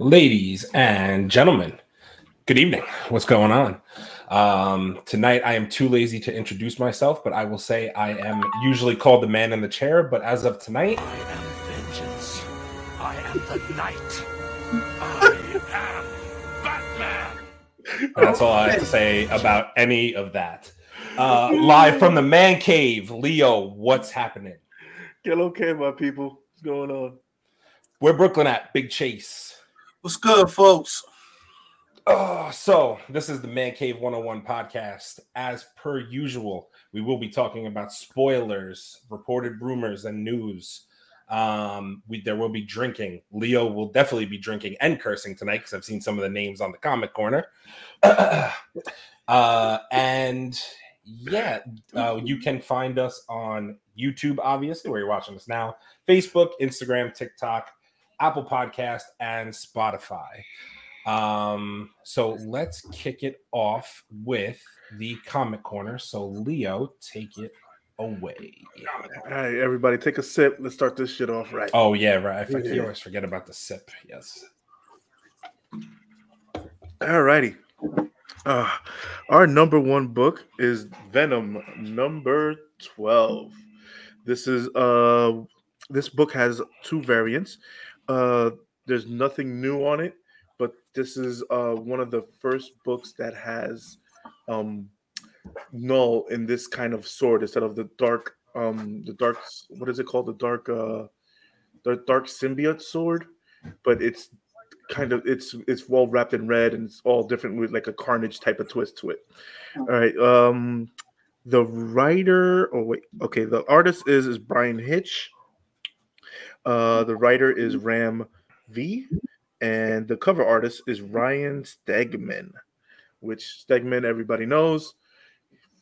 Ladies and gentlemen, good evening. What's going on? Tonight, I am too lazy to introduce myself, but I will say I am usually called the man in the chair, but as of tonight... I am vengeance. I am the knight. I am Batman. And that's all I have to say about any of that. Live from the man cave, Leo, what's happening? Get okay, my people. What's going on? Where Brooklyn at? Big Chase. What's good, folks? So this is the Man Cave 101 podcast. As per usual, we will be talking about spoilers, reported rumors, and news. There will be drinking. Leo will definitely be drinking and cursing tonight because I've seen some of the names on the comic corner. You can find us on YouTube, obviously, where you're watching us now, Facebook, Instagram, TikTok, Apple Podcast, and Spotify. So let's kick it off with the comic corner. So Leo, take it away. All right, everybody, take a sip. Let's start this shit off right. Oh yeah, right. You always forget about the sip. Yes. All righty. Our number one book is Venom number 12. This is this book has two variants. There's nothing new on it, but this is one of the first books that has Null in this kind of sword instead of the dark, what is it called? The dark symbiote sword, but it's kind of it's all wrapped in red and it's all different with like a Carnage type of twist to it. All right, the artist is Brian Hitch. The writer is Ram V, and the cover artist is Ryan Stegman, which Stegman everybody knows,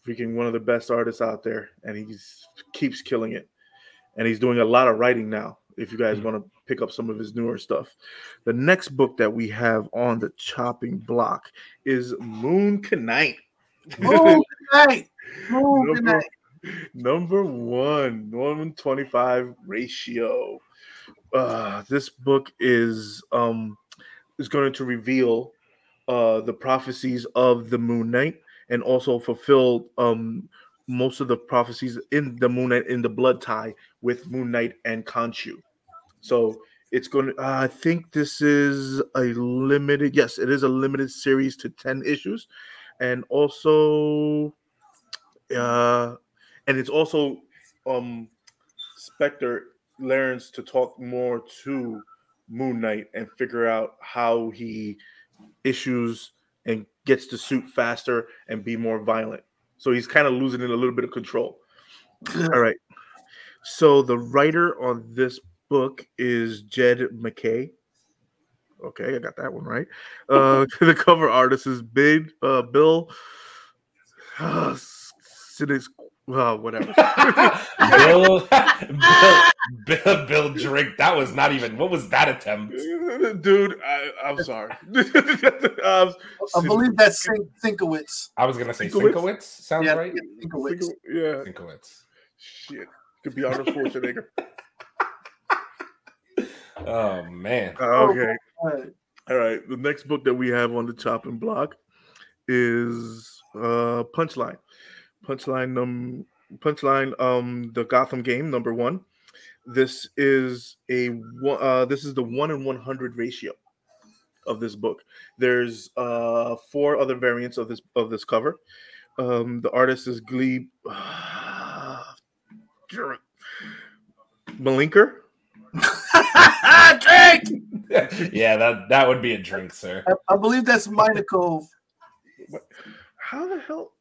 freaking one of the best artists out there, and he keeps killing it. And he's doing a lot of writing now, if you guys want to pick up some of his newer stuff. The next book that we have on the chopping block is Moon Knight. Moon Knight! Moon Knight! Number 1:25 ratio. This book is going to reveal the prophecies of the Moon Knight and also fulfill most of the prophecies in the Moon Knight in the blood tie with Moon Knight and Khonshu. So it's going to, I think this is a limited series to 10 issues. And also, it's also Spectre learns to talk more to Moon Knight and figure out how he issues and gets to suit faster and be more violent. So he's kind of losing it a little bit of control. All right. So the writer on this book is Jed McKay. Okay, I got that one right. The cover artist is Bill. Whatever. Bill Drink. That was not even. What was that attempt, dude? I'm sorry. I believe that's Sienkiewicz. I was gonna say Sienkiewicz. Sounds right. Sienkiewicz. Yeah. Sienkiewicz. Shit. Could be Arnold Schwarzenegger. Oh man. Okay. All right. The next book that we have on the chopping block is Punchline. The Gotham Game number 1. This is the 1:100 ratio of this book. There's 4 other variants of this cover. The artist is Gleb Malinker. Drink. Yeah, that would be a drink, sir. I believe that's Minicove. How the hell?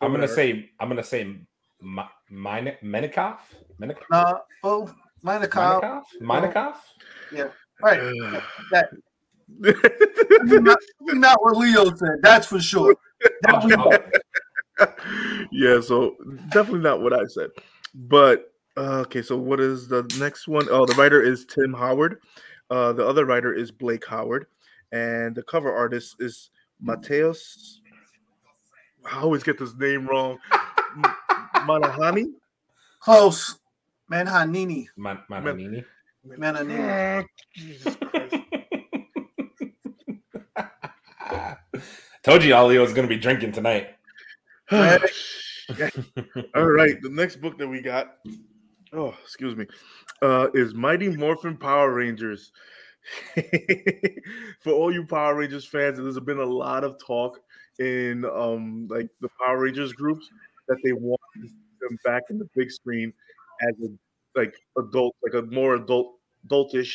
I'm gonna say Menikoff. Menikoff. Yeah. Right. That. not what Leo said. That's for sure. Yeah. So definitely not what I said. But okay. So what is the next one? Oh, the writer is Tim Howard. The other writer is Blake Howard, and the cover artist is Mateus. I always get this name wrong. Manhanini? Close. Manhanini. Manhanini? Jesus Christ. Told you Ali was going to be drinking tonight. All right. The next book that we got, is Mighty Morphin Power Rangers. For all you Power Rangers fans, there's been a lot of talk in like the Power Rangers groups that they want them back in the big screen as a, like adult, like a more adultish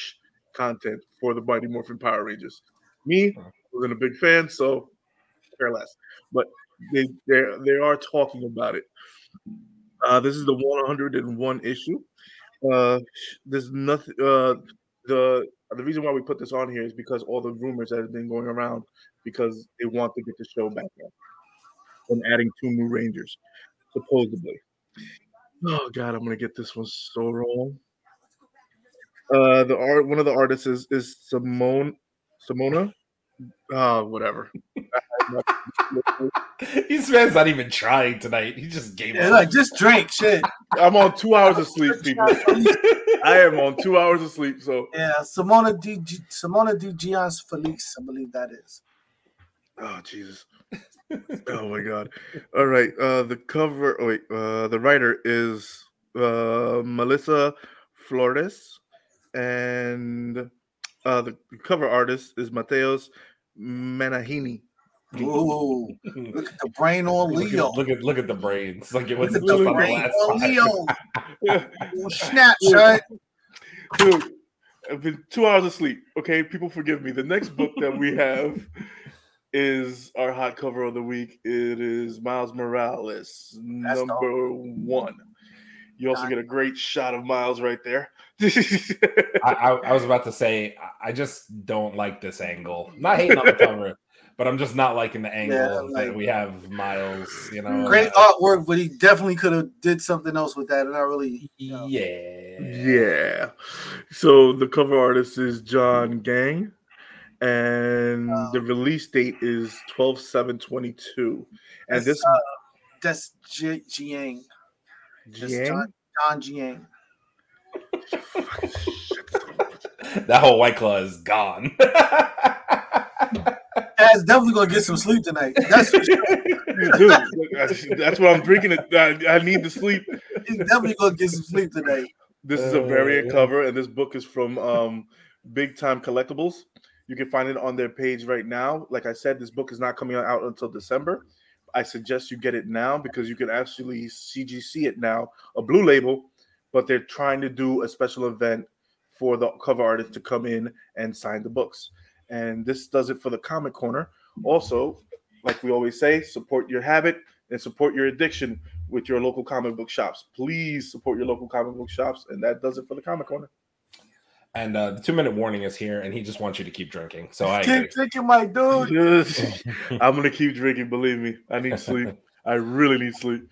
content for the Mighty Morphin Power Rangers. Me wasn't a big fan, so fair less. But they are talking about it. This is the 101 issue. There's nothing. The reason why we put this on here is because all the rumors that have been going around, because they want to get the show back up and adding 2 new Rangers, supposedly. Oh God, I'm gonna get this one so wrong. The art, one of the artists is Simona. Whatever. This man's not even trying tonight. He just gave up. Like, just drink shit. I'm on 2 hours of sleep, people. I am on 2 hours of sleep. So yeah, Simona Di Giacomo Felice, I believe that is. Oh Jesus. Oh my God. All right. The writer is Melissa Flores, and the cover artist is Mateus Manhanini. Oh, look at the brain on Leo. Look at the brain. It's like it was the brain on Leo. Snapshot. Dude, I've been 2 hours of sleep. Okay, people forgive me. The next book that we have is our hot cover of the week. It is Miles Morales, that's number 1. You also get a great shot of Miles right there. I was about to say, I just don't like this angle. I'm not hating on the cover, but I'm just not liking the angle that we have Miles. You know, great artwork, but he definitely could have did something else with that. And I really, yeah. So the cover artist is John Jiang, and the release date is 12/7/22. And this that's Jiang. John Jiang. That whole White Claw is gone. That's definitely gonna get some sleep tonight. That's for sure. Dude, that's what I'm drinking. I need to sleep. He's definitely gonna get some sleep tonight. This is a variant cover, and this book is from Big Time Collectibles. You can find it on their page right now. Like I said, this book is not coming out until December. I suggest you get it now because you can actually CGC it now, a blue label, but they're trying to do a special event for the cover artist to come in and sign the books. And this does it for the Comic Corner. Also, like we always say, support your habit and support your addiction with your local comic book shops. Please support your local comic book shops. And that does it for the Comic Corner. And the 2-minute warning is here, and he just wants you to keep drinking. So I keep drinking, my dude. Yes. I'm gonna keep drinking. Believe me, I need sleep. I really need sleep.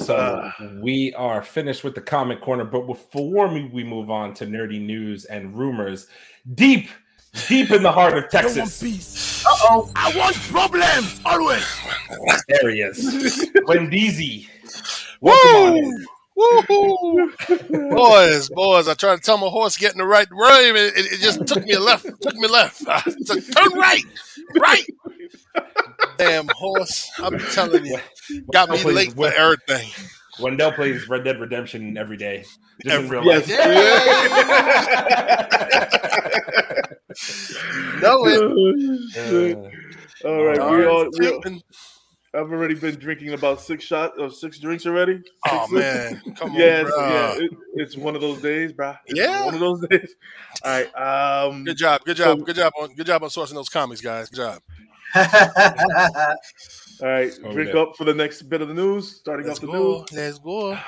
So we are finished with the Comic Corner, but before we move on to nerdy news and rumors, deep in the heart of Texas. Uh-oh, I want problems always. There he is, Wendeezy. Woo! Boys! I tried to tell my horse getting the right road, and it just took me left. Turn right. Damn horse! I'm telling you, got me late for everything. Wendell plays Red Dead Redemption every day, just in real life. You know it. All right, we all. I've already been drinking about 6 drinks already. Man, come on, bro. Yeah, it's one of those days, bro. One of those days. All right. Good job on sourcing those comics, guys. Good job. All right, drink up for the next bit of the news. Starting off the news. Let's go.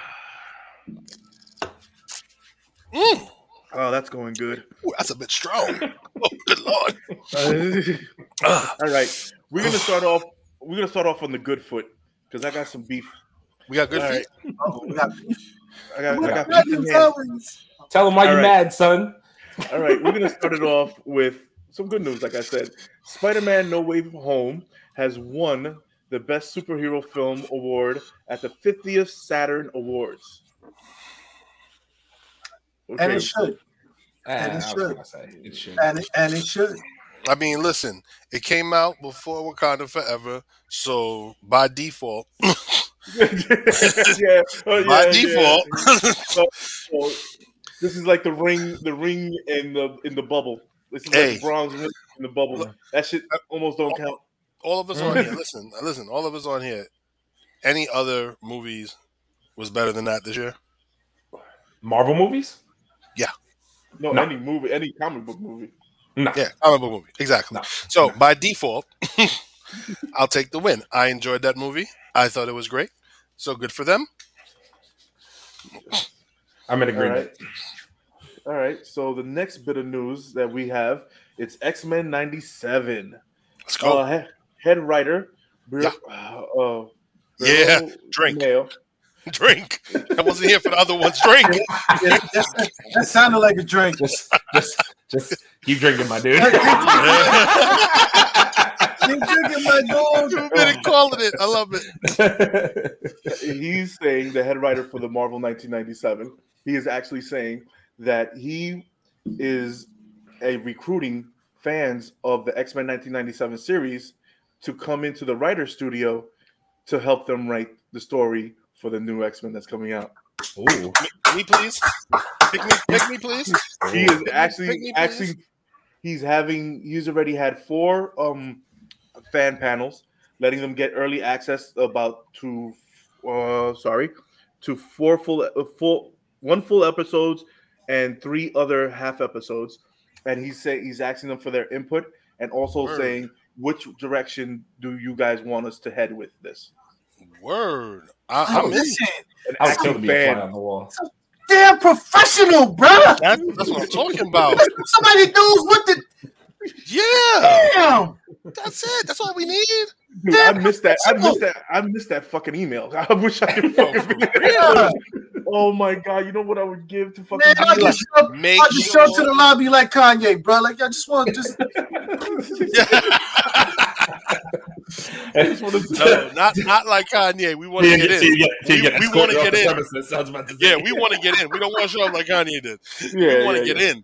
Oh, that's going good. Ooh, that's a bit strong. Oh, good Lord. All right, we're gonna start off. We're gonna start off on the good foot because I got some beef. We got good feet. Right. Oh, we got beef. I got beef in hand. Tell them why you're mad, son. All right, we're gonna start it off with some good news. Like I said, Spider-Man: No Way Home has won the Best Superhero Film Award at the 50th Saturn Awards. Okay. And it should. And it should. I mean, listen, it came out before Wakanda Forever, so by default, yeah. So this is like the ring in the bubble. This is like bronze ring in the bubble. That shit almost don't count. All of us on here. Listen. All of us on here. Any other movies was better than that this year? Marvel movies? Yeah. No. Any movie, any comic book movie. No. Yeah, comic book movie. Exactly. No. So by default, I'll take the win. I enjoyed that movie. I thought it was great. So good for them. I'm in agreement. All right. So the next bit of news that we have, it's X-Men 97. Let's go. Head writer. Drink. I wasn't here for the other one's drink. That sounded like a drink. Just keep drinking, my dude. Keep drinking, my dude. You've been calling it. I love it. He's saying, the head writer for the Marvel 1997, he is actually saying that he is recruiting fans of the X-Men 1997 series to come into the writer's studio to help them write the story for the new X-Men that's coming out. Ooh. Me, please. Pick me, please. He is actually, he's already had 4 fan panels, letting them get early access to 4 full episodes and 3 other half episodes, and he's asking them for their input and also saying, which direction do you guys want us to head with this? Word. I'm an active fan on the wall. Damn professional, bro. That's what I'm talking about. Somebody knows what the. Yeah. Damn. That's it. That's all we need. Dude, I missed that fucking email. I wish I could fucking. Oh my god! You know what I would give to fucking. Man, I'll just show up to the lobby like Kanye, bro. Like I just want to just. Not like Kanye. We want to get in. We want to get in. Yeah, we want to get in. We don't want to show up like Kanye did. We want to get in.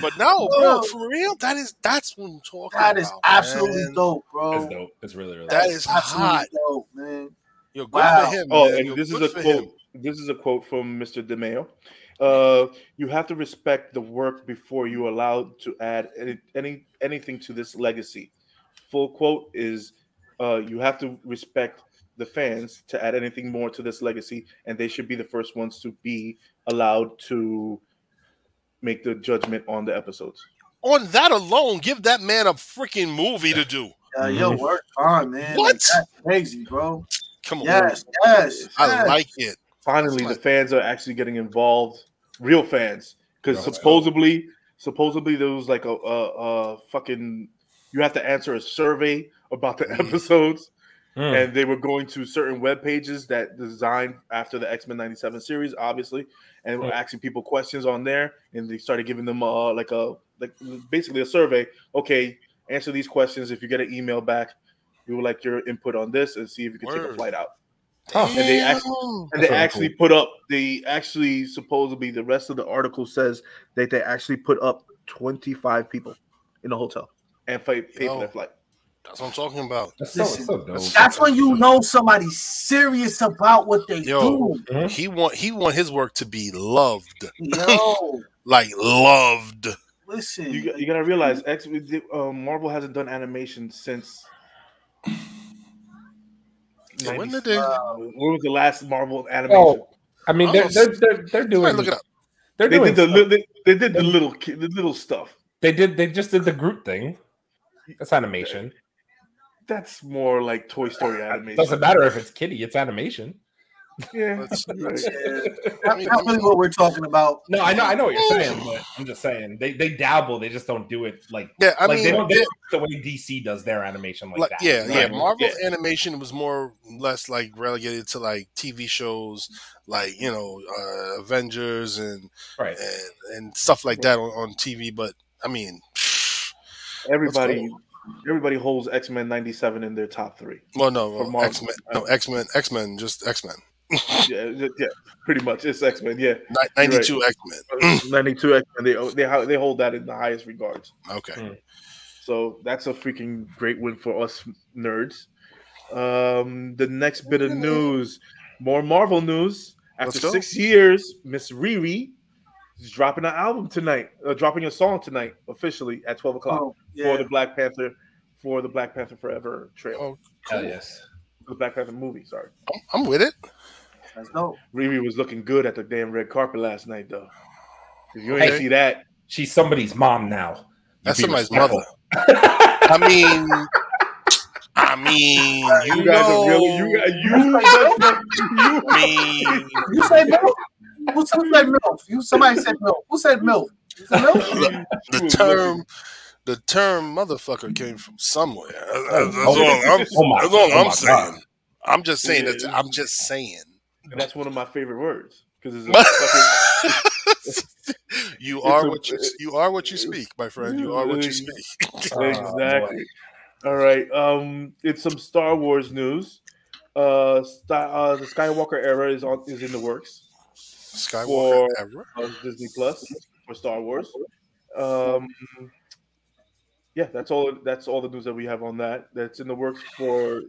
But no, bro, for real, that's what I'm talking about. That is absolutely dope, bro. It's dope. It's really, really. That is hot, dope, man. You're good for him. Oh, and this is a quote. This is a quote from Mr. DeMeo. You have to respect the work before you allow to add anything to this legacy. Full quote is, you have to respect the fans to add anything more to this legacy, and they should be the first ones to be allowed to make the judgment on the episodes. On that alone, give that man a freaking movie to do. Yo, work on, man. What? Like, that's crazy, bro. Come on. Yes. I like it. Finally, the fans are actually getting involved. Real fans. Because supposedly there was like a fucking... You have to answer a survey about the episodes, and they were going to certain web pages that designed after the X-Men 97 series, obviously, and were asking people questions on there, and they started giving them basically a survey. Okay, answer these questions. If you get an email back, we would like your input on this and see if you can take a flight out. Huh. And they actually put up. They actually supposedly the rest of the article says that they actually put up 25 people in a hotel. And pay for their flight. That's what I'm talking about. That's when you know somebody's serious about what they do. Mm-hmm. He want his work to be loved. Yo. Like loved. Listen, you gotta realize Marvel hasn't done animation since. When did they? When was the last Marvel animation? Oh, I mean, they're doing. Look it up. They did the little stuff. They just did the Groot thing. That's animation. That's more like Toy Story animation. Doesn't matter if it's kitty, it's animation. Yeah. That's really what we're talking about. No, I know what you're saying, but I'm just saying they dabble, they just don't do it like they don't do it the way DC does their animation like that. Yeah, right? Marvel's animation was more or less like relegated to like TV shows, like Avengers and stuff like that on TV, but I mean Everybody holds X-Men 97 in their top 3. Well, no, X-Men, just X-Men. yeah, pretty much, it's X-Men. Yeah, 92 X-Men. They hold that in the highest regards. Okay, So that's a freaking great win for us nerds. The next bit of news, more Marvel news. After 6 years, Miss Riri is dropping an album tonight, dropping a song tonight officially at 12 o'clock for the Black Panther, for the Black Panther Forever trailer. Oh, cool. Yes. The Black Panther movie, sorry. I'm with it. No. Riri was looking good at the damn red carpet last night, though. If you ain't see that. She's somebody's mom now. That's somebody's mother. I mean, you guys are really, you said milk. Who said milk? Somebody said milk. Who said milk? The term motherfucker came from somewhere. That's all I'm saying. I'm just saying that. And that's one of my favorite words because it's a fucking. You are what you speak, my friend. You are what you speak. Exactly. All right. It's some Star Wars news. The Skywalker era is in the works. Skywalker era? Disney Plus for Star Wars. Yeah, that's all the news that we have on that. That's in the works for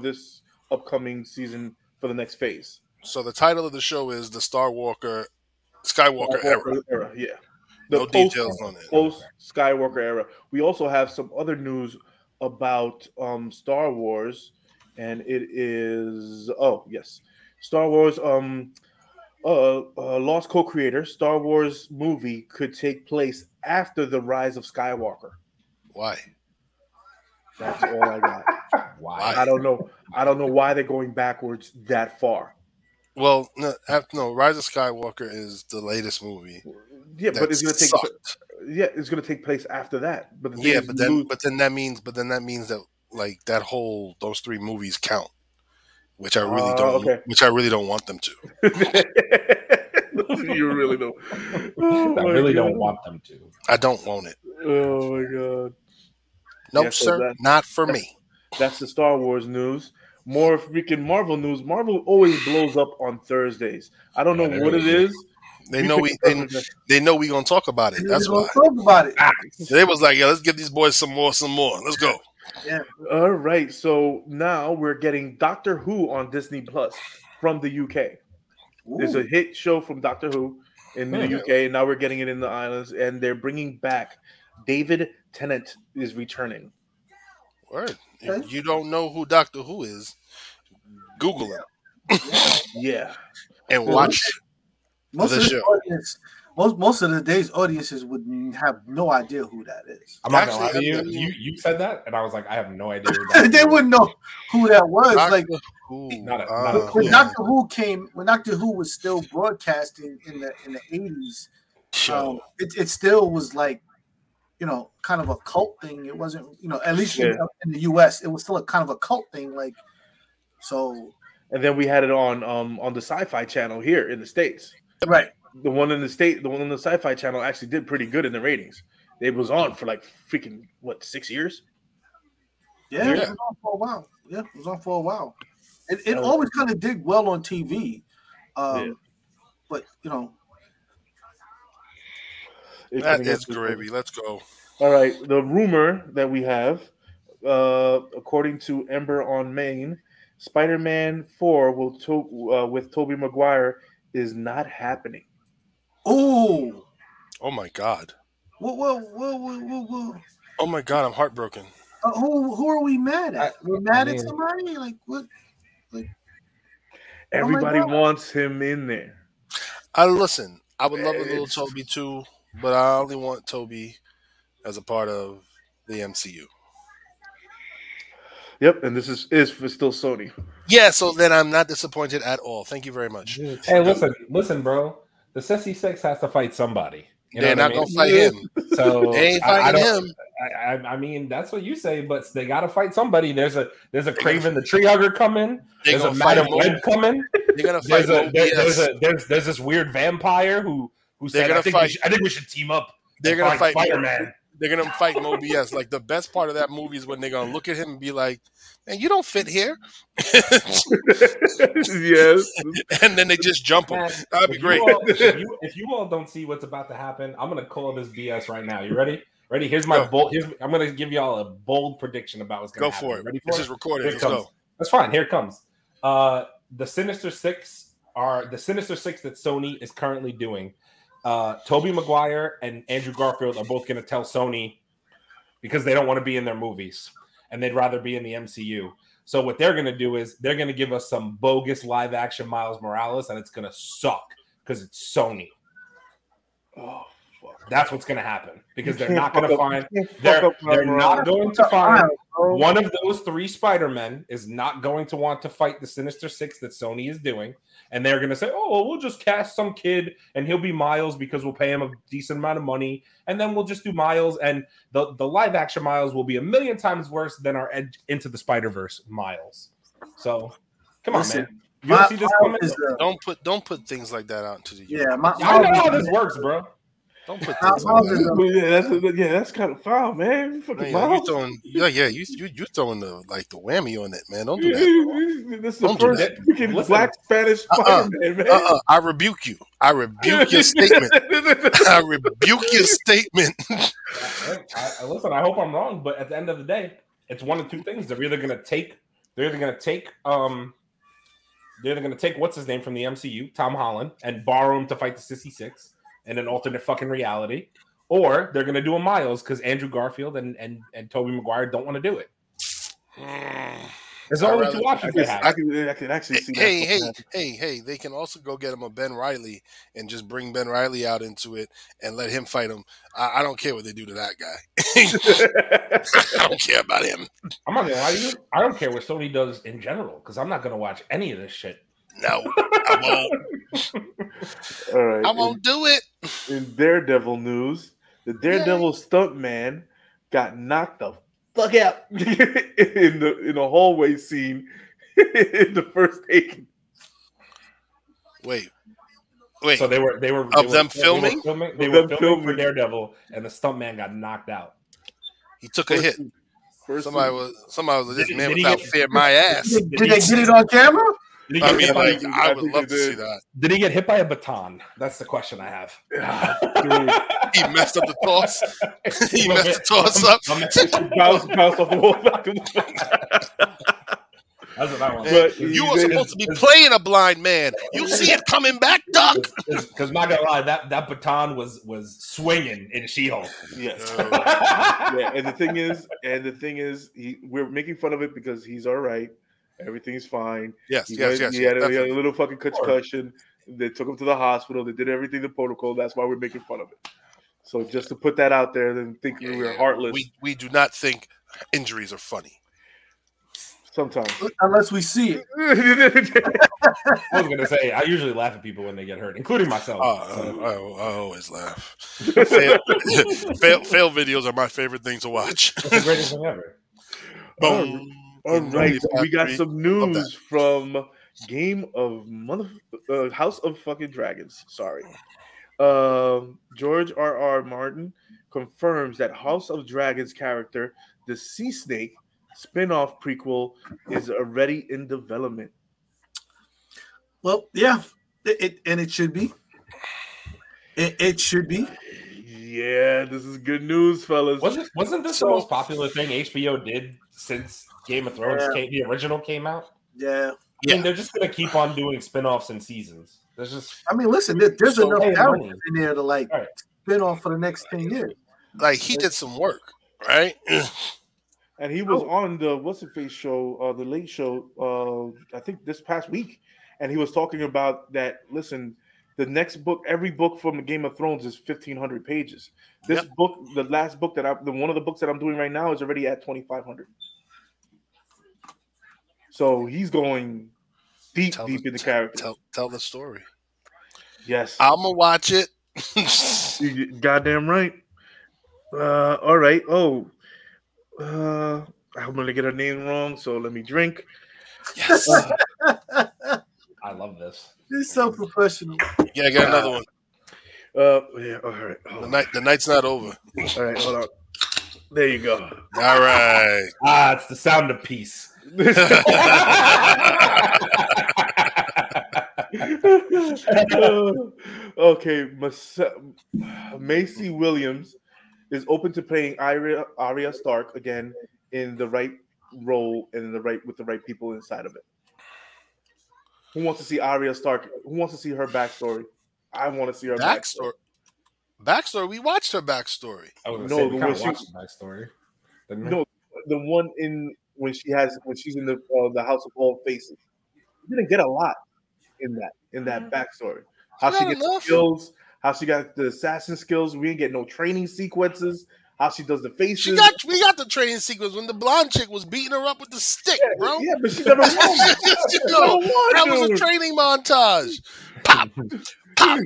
this upcoming season for the next phase. So the title of the show is the Skywalker era. Yeah. No details on it. Post Skywalker era. We also have some other news about Star Wars, and it is Star Wars. Lost co-creator Star Wars movie could take place after the Rise of Skywalker. Why? That's all I got. Why? I don't know why they're going backwards that far. Well, no. Rise of Skywalker is the latest movie. Yeah, but it's going to take place after that. But that means that like that whole those three movies count, which I really don't. Okay. Which I really don't want them to. You really don't. I really don't want them to. I don't want it. Oh my god. Nope, yeah, so sir. Not for me. That's the Star Wars news. More freaking Marvel news. Marvel always blows up on Thursdays. I don't know what it is. They know we gonna talk about it. That's why. Talk about it. They was like, yeah, let's give these boys some more. Let's go. Yeah. All right. So now we're getting Doctor Who on Disney Plus from the UK. Ooh. There's a hit show from Doctor Who in the UK, and now we're getting it in the islands, and they're bringing back David Tennant is returning. Word. If you don't know who Doctor Who is, Google it. Yeah. And watch Most of the day's audiences would have no idea who that is. I'm not going to lie to you. You said that, and I was like, I have no idea. They wouldn't know who that was. Doctor Who. Doctor Who came, when Doctor Who was still broadcasting in the 80s, it still was like, you know, kind of a cult thing. It wasn't, you know, at least in the U.S., it was still a kind of a cult thing. Like, so. And then we had it on the Sci-Fi Channel here in the States. Right. The one on the Sci-Fi Channel actually did pretty good in the ratings. It was on for like freaking 6 years. Yeah, it was on for a while. It always kind of did well on TV, but you know, that is gravy. Let's go. All right, the rumor that we have, according to Ember on Maine, Spider-Man 4 with Tobey Maguire is not happening. Oh! Oh my God! Whoa! Oh my God! I'm heartbroken. Who are we mad at? We're mad at somebody? Like what? Like everybody wants him in there. Listen. I would love a little Toby too, but I only want Toby as a part of the MCU. Yep, and this is for still Sony. Yeah, so then I'm not disappointed at all. Thank you very much. Hey, listen, bro. The Sissy Six has to fight somebody. They're not going to fight him. So they ain't fighting him. I mean, that's what you say, but they got to fight somebody. There's a Kraven the Tree Hugger coming. There's a Madam Web coming. They're going to fight there's this weird vampire who said, I think we should team up. They're going to fight Fireman. They're going to fight Mobius. Like, the best part of that movie is when they're going to look at him and be like, man, you don't fit here. Yes. And then they just jump him. That'd be great. If you all don't see what's about to happen, I'm going to call this BS right now. You ready? Ready? Here's my bold. I'm going to give y'all a bold prediction about what's going to happen. Go for it. Ready for this it? This is recorded. Here it comes. Go. That's fine. Here it comes. The Sinister Six are the Sinister Six that Sony is currently doing. Tobey Maguire and Andrew Garfield are both going to tell Sony because they don't want to be in their movies and they'd rather be in the MCU. So what they're going to do is they're going to give us some bogus live action Miles Morales and it's going to suck because it's Sony. Oh, fuck. That's what's going to happen because they're not going to find they're not going to find one of those three Spider-Men is not going to want to fight the Sinister Six that Sony is doing. And they're going to say, oh, we'll just cast some kid and he'll be Miles because we'll pay him a decent amount of money. And then we'll just do Miles. And the live action Miles will be a million times worse than our Into the Spider-Verse Miles. So come on, man. You don't see this coming? Don't put things like that out to the universe. Yeah, I don't know how this works, bro. Don't put things like that. That's kind of foul, man. You're throwing the whammy on it, man. Don't do that. This is the first Black Spanish Spider-Man, man. I rebuke you. I rebuke your statement. I rebuke your statement. Listen, I hope I'm wrong, but at the end of the day, it's one of two things. They're either going to take what's his name from the MCU, Tom Holland, and borrow him to fight the Sissy Six in an alternate fucking reality, or they're going to do a Miles because Andrew Garfield and Tobey Maguire don't want to do it. There's only two options they have. I can actually see Hey, they can also go get him a Ben Reilly and just bring Ben Reilly out into it and let him fight him. I don't care what they do to that guy. I don't care about him. I'm not going to lie to you. I don't care what Sony does in general because I'm not going to watch any of this shit. No, I won't. All right. I won't do it. In Daredevil news, the Daredevil stuntman got knocked the fuck out in the hallway scene in the first take. Wait. So they were filming for Daredevil, and the stuntman got knocked out. He took a hit. Somebody was this man without fear. My ass. Did they get it on camera? I mean, I would love to see that. Did he get hit by a baton? That's the question I have. He messed up the toss. He messed the toss up. Bounced off the wall. That's what I want. But you were supposed to be playing a blind man. You see it coming back, Doc. Because not gonna lie, that baton was swinging in She-Hulk. Yes. Yeah, and the thing is, we're making fun of it because he's all right. Everything's fine. Yes. He had a little fucking concussion. They took him to the hospital. They did everything to protocol. That's why we're making fun of it. So just to put that out there, then thinking we're heartless. We do not think injuries are funny. Sometimes. Unless we see it. I was going to say, I usually laugh at people when they get hurt, including myself. I always laugh. Fail videos are my favorite thing to watch. It's the greatest thing ever. Boom. All right, so we got some news from House of fucking Dragons. Sorry. George R.R. Martin confirms that House of Dragons character, the Sea Snake spin-off prequel, is already in development. Well, yeah, it should be. It should be. Yeah, this is good news, fellas. Wasn't this the most popular thing HBO did since Game of Thrones, the original, came out? Yeah. I mean, they're just going to keep on doing spinoffs and seasons. There's just... I mean, listen, there's enough characters in there to, spin off for the next 10 years. Like, he did some work, right? And he was on the What's-It-Face show, the Late Show, I think this past week. And he was talking about that, listen... The next book, every book from Game of Thrones is 1,500 pages. This book, the last book one of the books that I'm doing right now is already at 2,500. So he's going deep in the character. Tell the story. Yes. I'm going to watch it. Goddamn right. All right. Oh, I'm going to get her name wrong, so let me drink. Yes. I love this. He's so professional. Yeah, I got another one. All right. The night's not over. All right, hold on. There you go. All right. It's the sound of peace. Okay, Macy Williams is open to playing Arya Stark again in the right role and with the right people inside of it. Who wants to see Arya Stark? Who wants to see her backstory? I want to see her backstory. Backstory. We watched her backstory. The one in when she's in the House of All Faces. You didn't get a lot in that backstory. How she gets skills. How she got the assassin skills. We didn't get no training sequences. How she does the faces. We got the training sequence when the blonde chick was beating her up with the stick, bro. Yeah, but she never won. That was a training montage. Pop. Pop.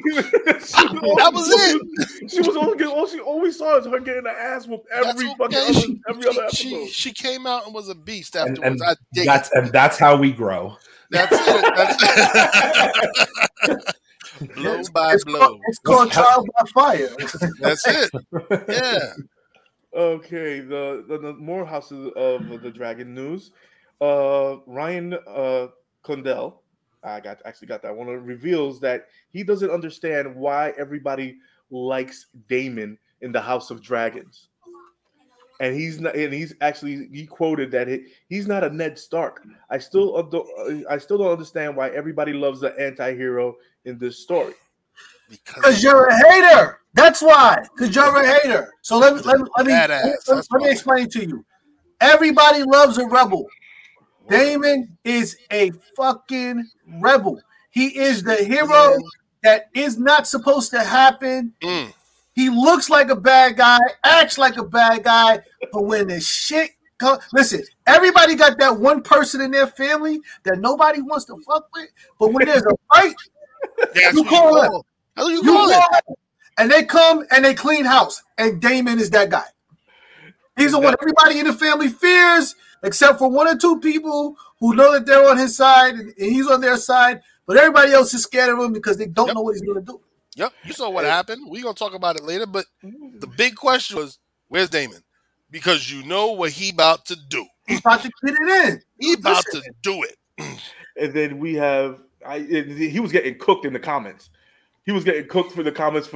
That was it. She was all she always saw is her getting her ass whooped every other episode. She came out and was a beast afterwards. That's how we grow. That's it. Blow by blow. It's called trial by fire. That's it. Yeah. Okay. The more House of the Dragon news. Ryan Condell, I actually got that one. It reveals that he doesn't understand why everybody likes Damon in the House of Dragons, and he quoted that he's not a Ned Stark. I still don't understand why everybody loves the anti-hero in this story. Because you're a hater. That's why. Because you're a hater. So let me explain to you. Everybody loves a rebel. Damon is a fucking rebel. He is the hero that is not supposed to happen. Mm. He looks like a bad guy, acts like a bad guy, but when the shit comes... Listen, everybody got that one person in their family that nobody wants to fuck with, but when there's a fight, you call him. And they come and they clean house, and Damon is that guy. He's the one everybody in the family fears, except for one or two people who know that they're on his side and he's on their side, but everybody else is scared of him because they don't know what he's going to do. Yep, you saw what happened. We're going to talk about it later, but the big question was, where's Damon? Because you know what he about to do. He's about to get it in. He about to do it. And then we have, he was getting cooked in the comments. He was getting cooked for the comments.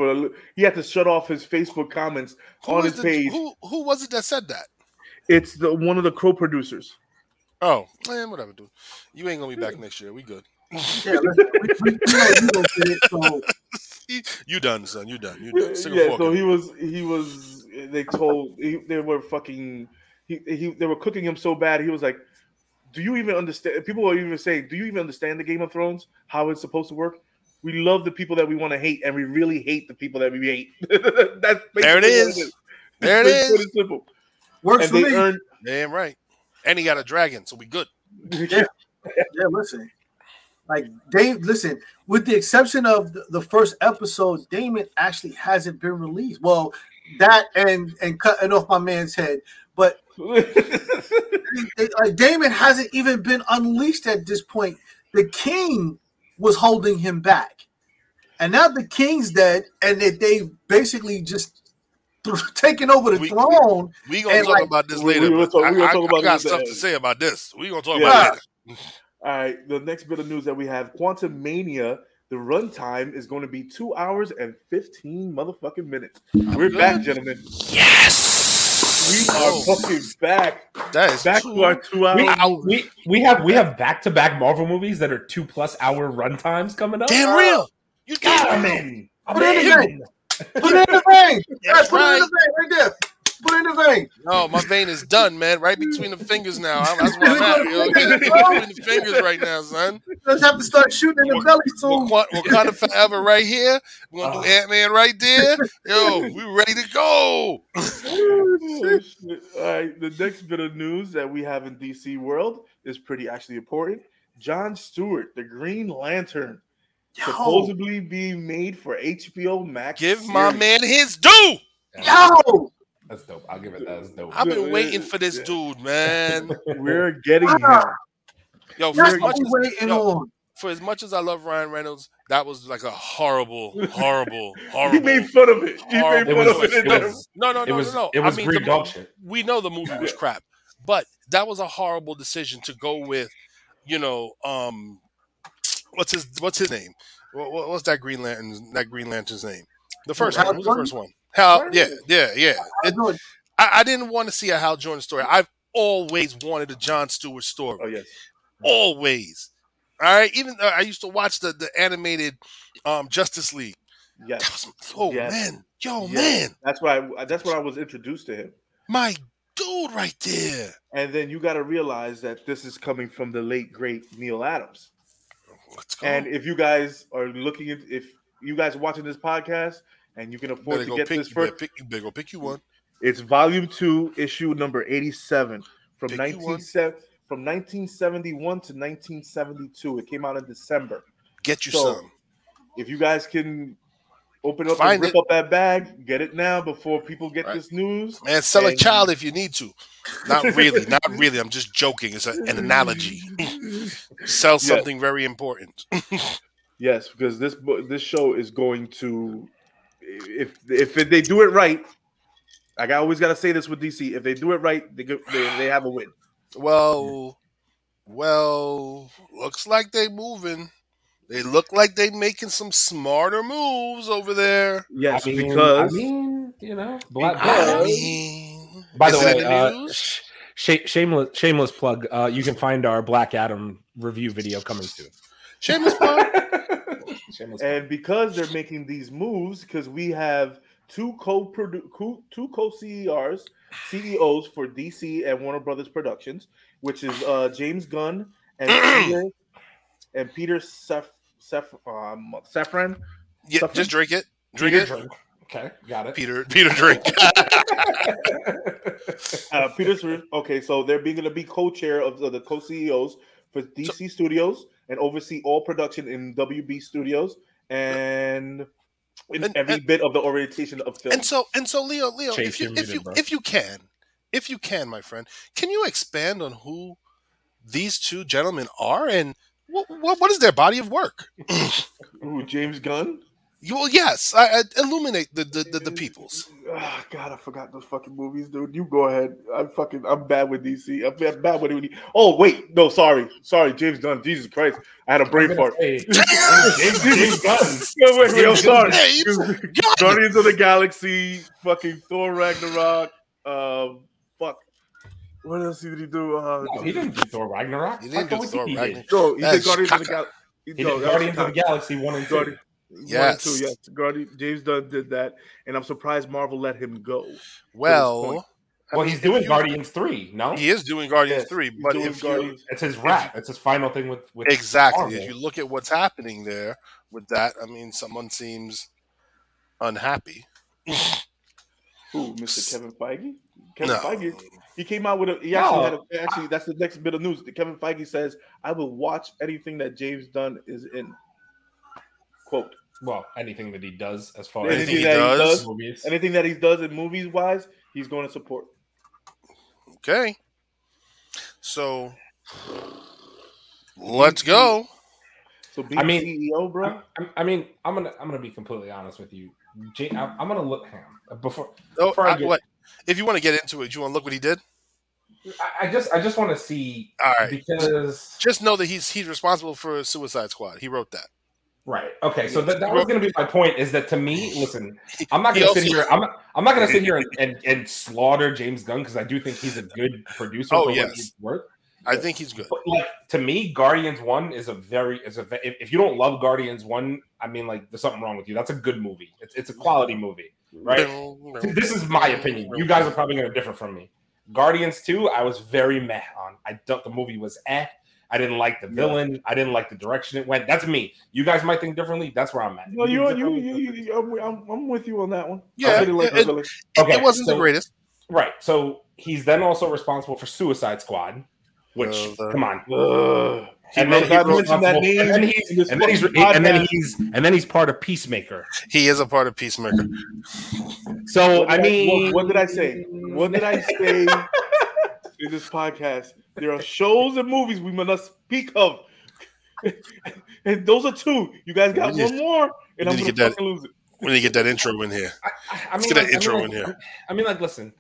He had to shut off his Facebook comments on his page. Who was it that said that? It's one of the co-producers. Oh, man, whatever, dude. You ain't going to be back next year. We good. Yeah, you done, son. You done. You done. So he was. They were fucking. They were cooking him so bad. He was like, "Do you even understand?" People were even saying, "Do you even understand the Game of Thrones? How it's supposed to work? We love the people that we want to hate, and we really hate the people that we hate." That's there. It is. It's simple. Works for me. Damn right. And he got a dragon, so we good. Yeah. Listen. Like, Dave, listen, with the exception of the first episode, Damon actually hasn't been released. Well, that and cutting off my man's head. But Damon hasn't even been unleashed at this point. The king was holding him back. And now the king's dead, and they basically just taking over the throne. We're going to talk about this later. I got stuff to say about this. We're going to talk about it later. All right, the next bit of news that we have, Quantumania, the runtime is going to be 2 hours and 15 motherfucking minutes. We're back, gentlemen. Yes! We are fucking back. That is back to our 2 hours. We have back-to-back Marvel movies that are 2+ hour runtimes coming up. Damn real. You got them. Put it in the vein. Put it in the vein. Put it in the vein right there. Put in the vein. No, my vein is done, man. Right between the fingers now. That's what I'm at. Between the fingers right now, son. Let's have to start shooting in the belly soon. Wakanda Forever right here. We're going to do Ant-Man right there. Yo, we ready to go. All right, the next bit of news that we have in DC World is pretty actually important. Jon Stewart, the Green Lantern, supposedly being made for HBO Max. Give series. My man his due. Yo! That's dope. I'll give it that. That's dope. I've been waiting for this dude, man. We're getting him. Yo, for as much as I love Ryan Reynolds, that was like a horrible. He made fun of it. No. It was green dog shit. We know the movie was crap, but that was a horrible decision to go with, you know, what's his name? What's that Green Lantern's name? The first one. I didn't want to see a Hal Jordan story. I've always wanted a Jon Stewart story. Oh, yes. Always. All right. Even I used to watch the animated Justice League. Yes. Man. That's what I was introduced to him. My dude right there. And then you got to realize that this is coming from the late, great Neil Adams. And if you guys are looking at, if you guys are watching this podcast and you can afford to get this first, go pick you one. It's volume 2, issue number 87 from 1971 to 1972. It came out in December. Get you some. If you guys can open up and rip up that bag, get it now before people get this news. Man, sell a child if you need to. Not really. I'm just joking. It's an analogy. Sell something very important. Yes, because this show is going to, if they do it right, like I always got to say this with DC, if they do it right, they have a win. Well, looks like they moving. They look like they making some smarter moves over there. Yes, by the way, shameless plug. You can find our Black Adam review video coming soon. Shameless plug. And because they're making these moves, because we have two co-CEOs for DC and Warner Brothers Productions, which is James Gunn and Peter Safran. Yeah, Safran? Just drink it. Drink it. Okay, got it. Peter, drink. Peter. Okay, so they're going to be co-chair of the co-CEOs for DC Studios and oversee all production in WB Studios and every bit of the orientation of film. And so, Leo, if you can, my friend, can you expand on who these two gentlemen are and what is their body of work? Ooh, James Gunn? Well, yes. I illuminate the peoples. Oh, God, I forgot those fucking movies, dude. You go ahead. I'm bad with DC. I'm bad with it. Oh, wait. No, sorry, James Gunn. Jesus Christ. I had a brain fart. James Gunn. No, wait. Yo, sorry. Guardians of the Galaxy, fucking Thor Ragnarok, fuck. What else did he do? He didn't do Thor Ragnarok. He didn't do Thor Ragnarok. No, he did Guardians of the Galaxy. He did Guardians of the Galaxy 1 and 2. Yes. 1 and 2, yes. James Gunn did that, and I'm surprised Marvel let him go. Well, he's doing Guardians 3, no? He is doing Guardians 3, but it's his wrap. It's his final thing with exactly. Marvel. If you look at what's happening there with that, I mean, someone seems unhappy. Who, Mr. Kevin Feige? Feige, he came out with a. Actually, that's the next bit of news. Kevin Feige says, "I will watch anything that James Gunn is in." Quote. Well, anything that he does, as far as anything that he does in movies wise, he's going to support. Okay. So let's go. So be CEO, bro. I'm gonna be completely honest with you. I'm gonna look him before. If you want to get into it, you want to look what he did. I just want to see. All right, because just know that he's responsible for Suicide Squad. He wrote that. Right. Okay. So that was going to be my point. Is that to me? Listen, I'm not going to sit here. I'm not going to sit here and slaughter James Gunn because I do think he's a good producer. Oh, for what he's worth. I think he's good. But like, to me, Guardians 1 if you don't love Guardians 1, I mean, like, there's something wrong with you. That's a good movie. It's a quality movie, right? This is my opinion. You guys are probably going to differ from me. Guardians 2, I was very meh on. I thought the movie was eh. I didn't like the villain. Yeah. I didn't like the direction it went. That's me. You guys might think differently. That's where I'm at. No, I'm with you on that one. Yeah, it wasn't the greatest. Right. So he's then also responsible for Suicide Squad. Which come on, and then he's part of Peacemaker. He is a part of Peacemaker. So what did I say in this podcast? There are shows and movies we must speak of, and those are two. You guys got one more, and I'm gonna lose it. We need to get that intro in here. Listen.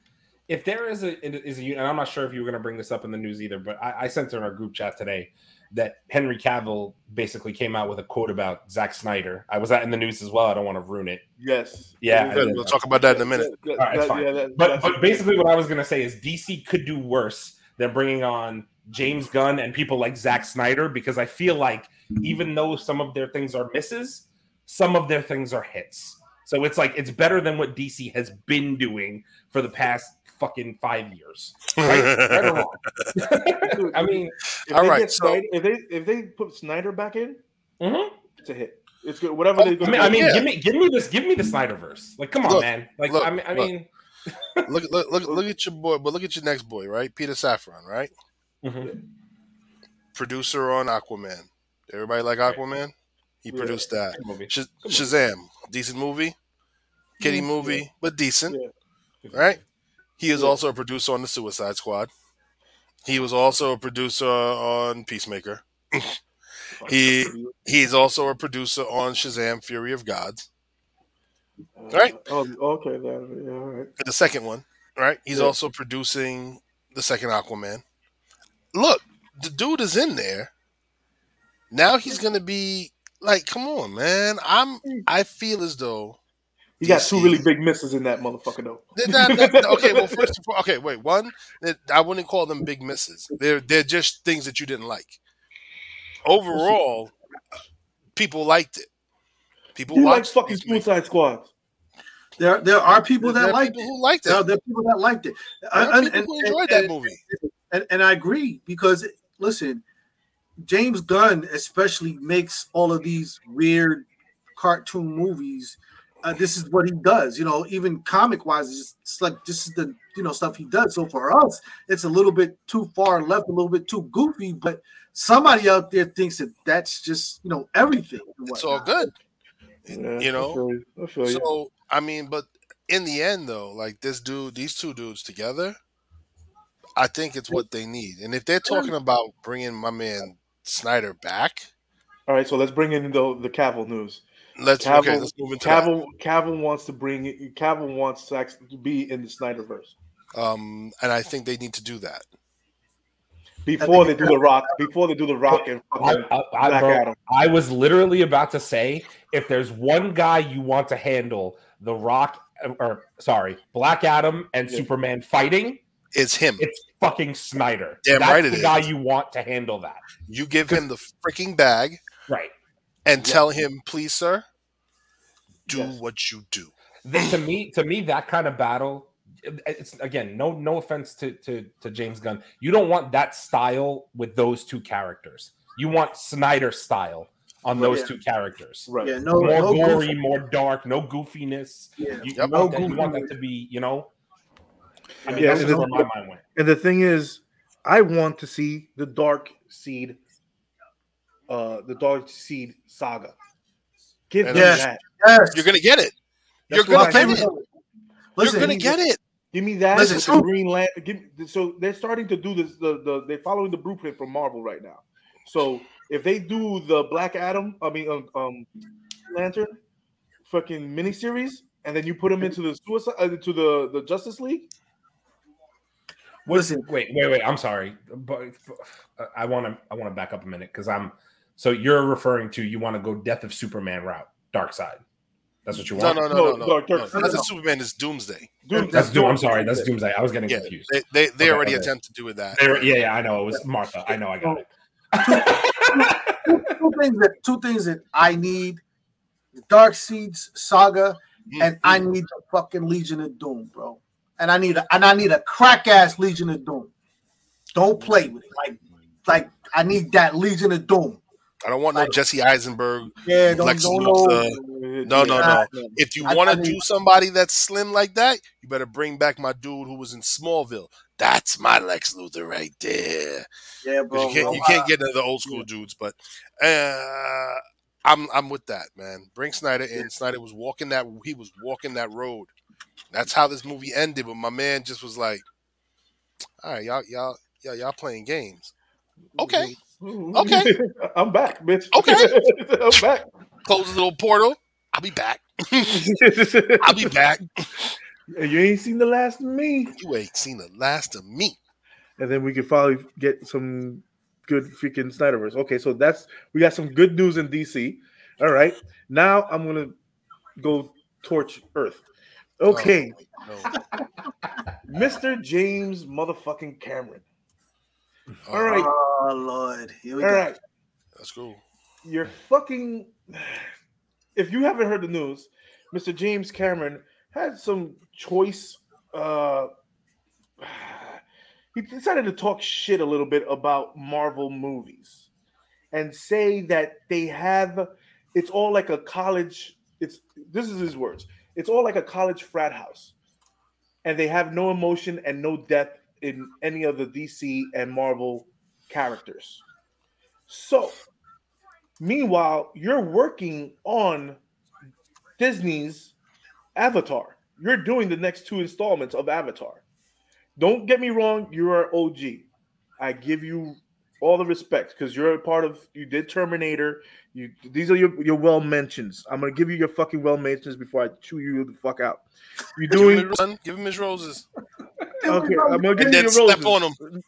If there is a, and I'm not sure if you were going to bring this up in the news either, but I sent in our group chat today that Henry Cavill basically came out with a quote about Zack Snyder. I was that in the news as well. I don't want to ruin it. Yes. Yeah. We'll talk about that in a minute. All right, fine. But basically what I was going to say is DC could do worse than bringing on James Gunn and people like Zack Snyder, because I feel like even though some of their things are misses, some of their things are hits. So it's like, it's better than what DC has been doing for the past fucking 5 years. Right? Right or wrong? I mean, if they put Snyder back in, mm-hmm. it's a hit. It's good. Whatever they do. I mean, give me the Snyderverse. Like, come on, man. Like, I mean, look at your boy, but look at your next boy, right? Peter Safran, right? Mm-hmm. Producer on Aquaman. Everybody like Aquaman. He produced that. Shazam, decent movie, kiddie movie, but decent, right? He is also a producer on the Suicide Squad. He was also a producer on Peacemaker. He's also a producer on Shazam: Fury of Gods. Right? All right. The second one, right? He's also producing the second Aquaman. Look, the dude is in there. Now he's going to be like, come on, man. I feel as though you got two really big misses in that motherfucker, though. One, I wouldn't call them big misses. They're just things that you didn't like. Overall, people liked it. People like fucking Suicide Squad. There are people that liked it. Who liked it? There are people that liked it. People who enjoyed that movie. And I agree, because listen, James Gunn especially makes all of these weird cartoon movies. This is what he does, even comic-wise. It's like this is the stuff he does. So for us, it's a little bit too far left, a little bit too goofy. But somebody out there thinks that that's just everything. It's all good, I feel you. So I mean, but in the end, though, like these two dudes together, I think it's what they need. And if they're talking about bringing my man Snyder back, all right. So let's bring in the Cavill news. Let's move into that. Cavill wants to be in the Snyderverse. And I think they need to do that before they do the Rock and Black Adam. I was literally about to say, if there's one guy you want to handle the Rock Black Adam and Superman fighting, it's him. It's fucking Snyder. That's the guy you want to handle that. You give him the freaking bag, right? And tell him, please, sir, do what you do. To me, that kind of battle, it's again, no offense to James Gunn. You don't want that style with those two characters. You want Snyder style on those two characters. Right. Yeah, more gory, more dark, no goofiness. Yeah. You want that to be, I mean, that's where my mind went. And the thing is, I want to see the Dark Seed saga. Give them that. Yes. You're gonna get it. You're gonna get it. Give me that. Listen, Green Lantern. So they're starting to do this. They're following the blueprint from Marvel right now. So if they do the Black Adam, Lantern, fucking miniseries, and then you put them into the Suicide, into the Justice League. Listen. Wait. I'm sorry, but I want to back up a minute, because So you're referring to, you want to go Death of Superman route, Dark Side. That's what you want? No. That's Superman is Doomsday. That's Doomsday. I was getting confused. They already attempted to do that. I know. It was Martha. I know. I got it. Two things that I need. The Dark Seeds saga, and I need the fucking Legion of Doom, bro. And I need a crack-ass Legion of Doom. Don't play with it. Like I need that Legion of Doom. I don't want no Jesse Eisenberg. Yeah, No. If you want to do somebody that's slim like that, you better bring back my dude who was in Smallville. That's my Lex Luthor right there. Yeah, bro. You can't get into the old school dudes, but I'm with that, man. Bring Snyder in. Snyder was walking that. He was walking that road. That's how this movie ended. But my man just was like, "All right, y'all playing games." Okay. Okay, I'm back, bitch. Okay, I'm back. Close the little portal. I'll be back. I'll be back. You ain't seen the last of me. You ain't seen the last of me. And then we could probably get some good freaking Snyderverse. Okay, so that's, we got some good news in DC. All right, now I'm gonna go torch Earth. Okay, no. Mr. James motherfucking Cameron. All right, oh Lord, here we go. All right, that's cool. You're fucking. If you haven't heard the news, Mr. James Cameron had some choice. He decided to talk shit a little bit about Marvel movies and say that they have, it's all like a college, it's, this is his words, it's all like a college frat house, and they have no emotion and no depth in any of the DC and Marvel characters. So meanwhile, you're working on Disney's Avatar. You're doing the next two installments of Avatar. Don't get me wrong, you are OG. I give you all the respect because you're a part of, you did Terminator. You, these are your well mentions. I'm gonna give you your fucking well mentions before I chew you the fuck out. You're doing. Give him his roses. Okay, I'm gonna give you your roses. Step on him.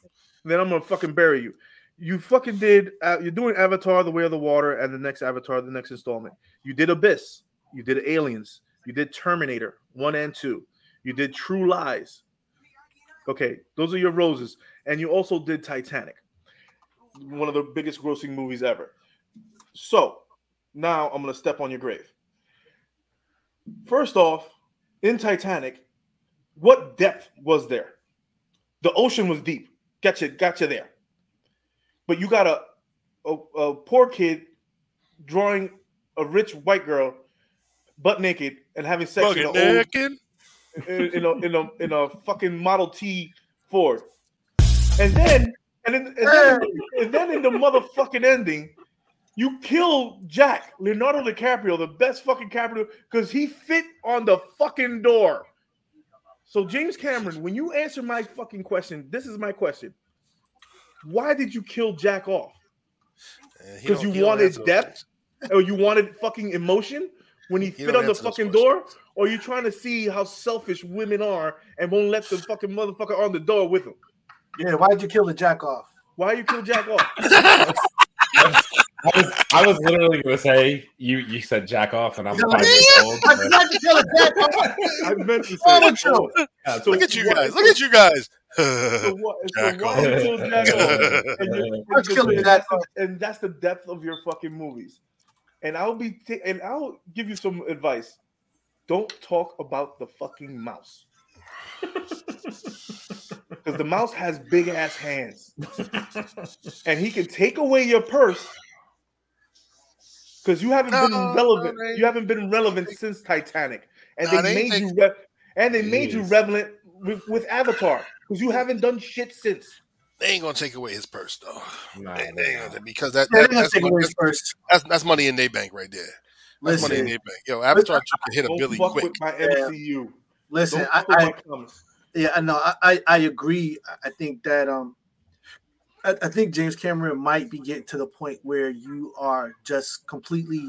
Then I'm gonna fucking bury you. You fucking did. You're doing Avatar: The Way of the Water, and the next Avatar, the next installment. You did Abyss. You did Aliens. You did Terminator 1 and 2. You did True Lies. Okay, those are your roses. And you also did Titanic, one of the biggest grossing movies ever. So now I'm going to step on your grave. First off, in Titanic, what depth was there? The ocean was deep. Gotcha there. But you got a poor kid drawing a rich white girl butt naked and having sex in a fucking Model T Ford, and then in the motherfucking ending, you kill Jack, Leonardo DiCaprio, the best fucking caprio, because he fit on the fucking door. So James Cameron, when you answer my fucking question, this is my question: why did you kill Jack off? Because you wanted depth, or you wanted fucking emotion? When he fit on the fucking door, or you trying to see how selfish women are and won't let the fucking motherfucker on the door with him? Yeah, why'd you kill the Jack off? Why you kill Jack off? I was literally gonna say you said Jack off, and I'm 5 years old. I tried to kill a Jack off. I meant to say. Yeah, so look at you guys. So what? Jack off. And that's the depth of your fucking movies. And I'll give you some advice. Don't talk about the fucking mouse, because the mouse has big ass hands, and he can take away your purse because you haven't been relevant. You haven't been relevant since Titanic, and they made you relevant with Avatar because you haven't done shit since. They ain't gonna take away his purse though, because that's money in their bank right there. That's money in their bank. Yo, Avatar can hit a billy quick. With my MCU. Listen, I agree. I think that I think James Cameron might be getting to the point where you are just completely,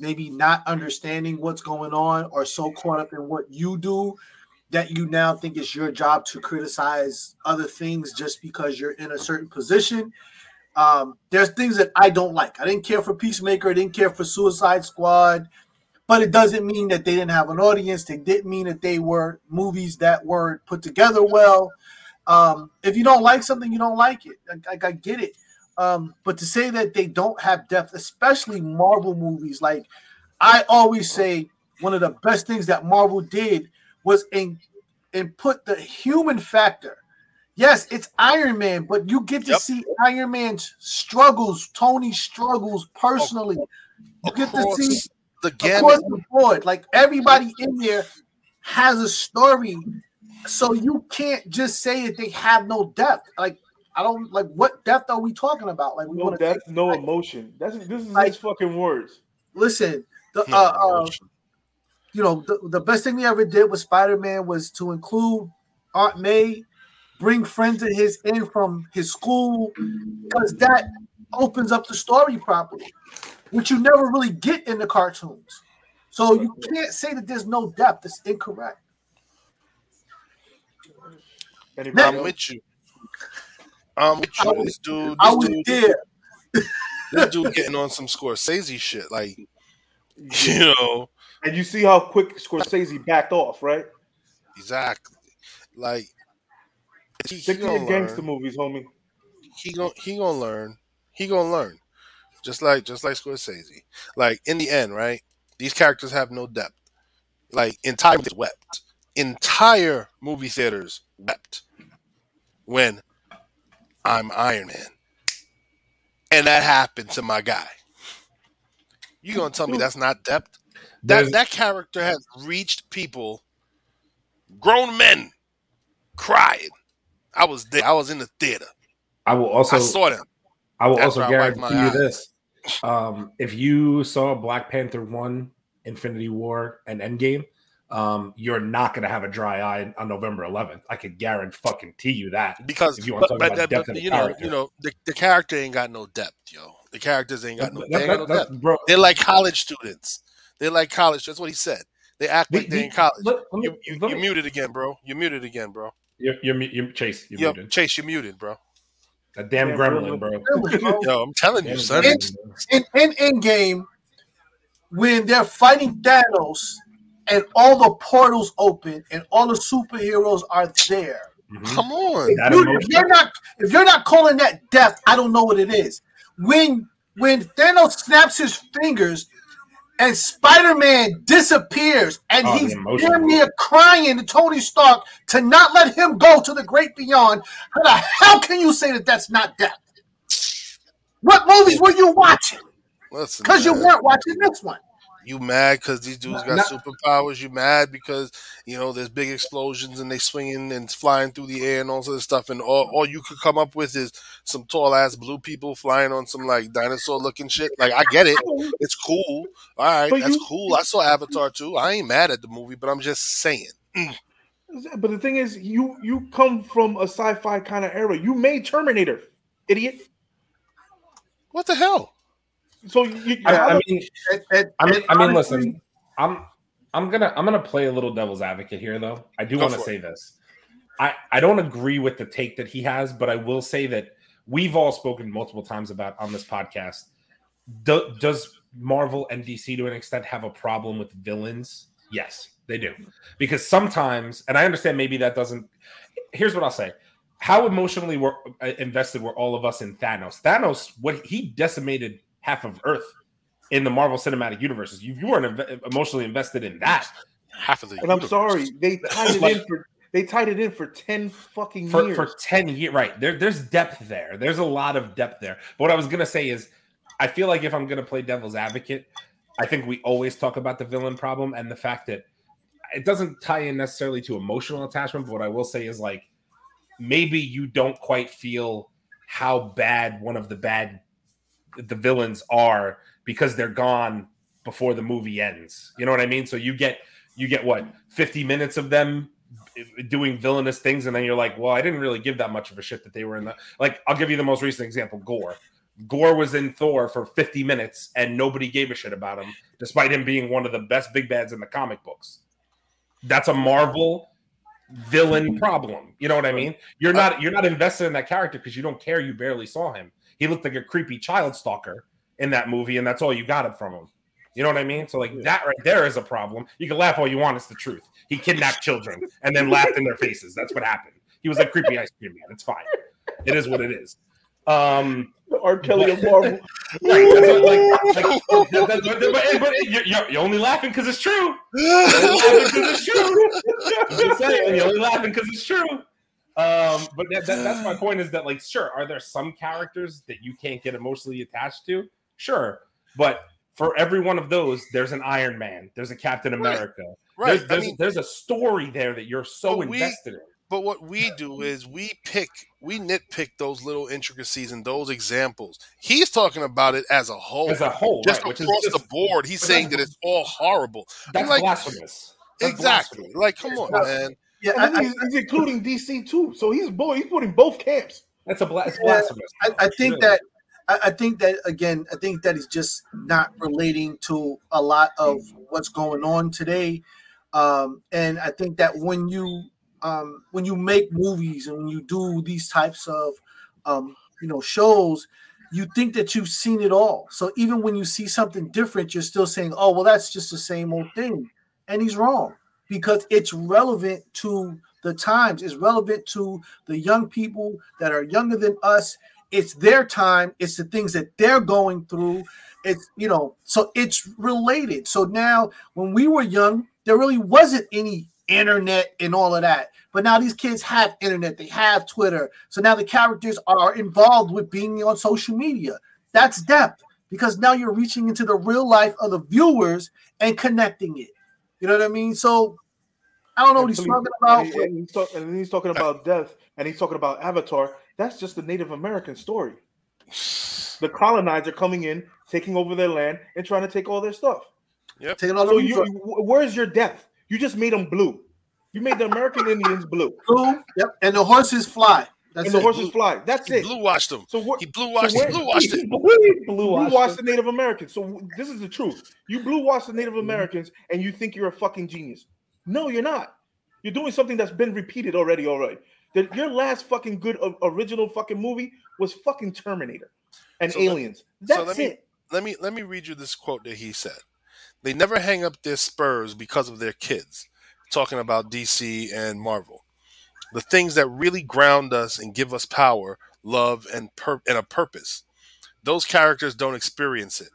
maybe not understanding what's going on, or so caught up in what you do that you now think it's your job to criticize other things just because you're in a certain position. There's things that I don't like. I didn't care for Peacemaker. I didn't care for Suicide Squad. But it doesn't mean that they didn't have an audience. It didn't mean that they were movies that were put together well. If you don't like something, you don't like it. I get it. But to say that they don't have depth, especially Marvel movies, like I always say one of the best things that Marvel did was put the human factor. Yes, it's Iron Man, but you get to see Iron Man's struggles, Tony's struggles personally. You get to see across the board. Like everybody in there has a story, so you can't just say that they have no depth. Like I don't like what depth are we talking about? Like we no depth, no like, emotion. This is like, his fucking words. Listen, the best thing we ever did with Spider-Man was to include Aunt May, bring friends of his in from his school, because that opens up the story properly, which you never really get in the cartoons. So you can't say that there's no depth. It's incorrect. I'm with you. This dude getting on some Scorsese shit, like, you know. And you see how quick Scorsese backed off, right? Exactly. Like, stick to your gangster movies, homie. He gonna learn. Just like Scorsese. Like, in the end, right? These characters have no depth. Like, entire movies wept. Entire movie theaters wept when I'm Iron Man. And that happened to my guy. You gonna tell me that's not depth? That character has reached people, grown men, crying. I was there. I was in the theater. I saw them. I will also guarantee you this. If you saw Black Panther 1, Infinity War, and Endgame, you're not going to have a dry eye on November 11th. I can guarantee you that. Because if you want to talk about depth of the character. You know, the character ain't got no depth, yo. The characters ain't got no depth. Bro. They're like college students. That's what he said. They act like they're in college. You're muted again, bro. Chase, you're muted, bro. A damn gremlin, bro. Yo, I'm telling you, son. In Endgame, when they're fighting Thanos and all the portals open and all the superheroes are there. Mm-hmm. Come on. If you're not calling that death, I don't know what it is. When Thanos snaps his fingers and Spider-Man disappears and he's damn near crying to Tony Stark to not let him go to the great beyond. How the hell can you say that's not death? What movies were you watching? Because you weren't watching this one. You mad because these dudes got superpowers? You mad because, you know, there's big explosions and they swinging and flying through the air and all sort of stuff, and all you could come up with is some tall-ass blue people flying on some, like, dinosaur-looking shit? Like, I get it. It's cool. All right, but that's cool. I saw Avatar, too. I ain't mad at the movie, but I'm just saying. But the thing is, you come from a sci-fi kind of era. You made Terminator, idiot. What the hell? So I mean, listen, I'm gonna play a little devil's advocate here, though. I do want to say this. I don't agree with the take that he has, but I will say that we've all spoken multiple times about on this podcast. Does Marvel and DC to an extent have a problem with villains? Yes, they do. Because sometimes, and I understand maybe that doesn't. Here's what I'll say. How emotionally invested were all of us in Thanos? Thanos, what he decimated half of Earth in the Marvel Cinematic Universe. You weren't emotionally invested in that. Half of the universe. I'm sorry, they tied it in for 10 fucking years. For 10 years, right? There's depth there. There's a lot of depth there. But what I was gonna say is, I feel like if I'm gonna play devil's advocate, I think we always talk about the villain problem and the fact that it doesn't tie in necessarily to emotional attachment. But what I will say is, like, maybe you don't quite feel how bad one of the bad villains are because they're gone before the movie ends. You know what I mean? So you get what, 50 minutes of them doing villainous things, and then you're like, well, I didn't really give that much of a shit that they were in the, like, I'll give you the most recent example, Gore. Gore was in Thor for 50 minutes and nobody gave a shit about him, despite him being one of the best big bads in the comic books. That's a Marvel villain problem. You know what I mean? You're not invested in that character because you don't care. You barely saw him. He looked like a creepy child stalker in that movie, and that's all you got from him. You know what I mean? So, like, that right there is a problem. You can laugh all you want. It's the truth. He kidnapped children and then laughed in their faces. That's what happened. He was like creepy ice cream man. It's fine. It is what it is. R. Kelly of Marvel. But you're only laughing because it's true. You're only laughing because it's true. But that's my point, is that, like, sure, are there some characters that you can't get emotionally attached to? Sure. But for every one of those, there's an Iron Man. There's a Captain America. Right. There's a story there that you're so invested in. But what we do is we nitpick those little intricacies and those examples. He's talking about it as a whole. As a whole, just right, across the board, he's saying that it's all horrible. That's, like, blasphemous. That's exactly. Blasphemous. Like, come on, man. Yeah, he's including DC too, so he's putting both camps. That's a blasphemous. I think that he's just not relating to a lot of what's going on today, and I think that when you make movies and when you do these types of shows, you think that you've seen it all. So even when you see something different, you're still saying, oh, well, that's just the same old thing. And he's wrong, because it's relevant to the times. It's relevant to the young people that are younger than us. It's their time. It's the things that they're going through. It's, you know, so it's related. So now when we were young, there really wasn't any internet and all of that. But now these kids have internet. They have Twitter. So now the characters are involved with being on social media. That's depth, because now you're reaching into the real life of the viewers and connecting it. You know what I mean? So I don't know what he's talking about. And he's talking about death, and he's talking about Avatar. That's just the Native American story. The colonizer coming in, taking over their land, and trying to take all their stuff. Yep. So where's your death? You just made them blue. You made the American Indians blue. Blue. Yep. And the horses fly. That's it. That's it. Blue washed them. So he blue washed. So blue washed it. Blue washed the Native Americans. So this is the truth. You blue washed the Native Americans, and you think you're a fucking genius. No, you're not. You're doing something that's been repeated already. Your last fucking good original fucking movie was fucking Terminator and Aliens. That's it. Let me read you this quote that he said. They never hang up their spurs because of their kids. Talking about DC and Marvel. The things that really ground us and give us power, love, and a purpose. Those characters don't experience it.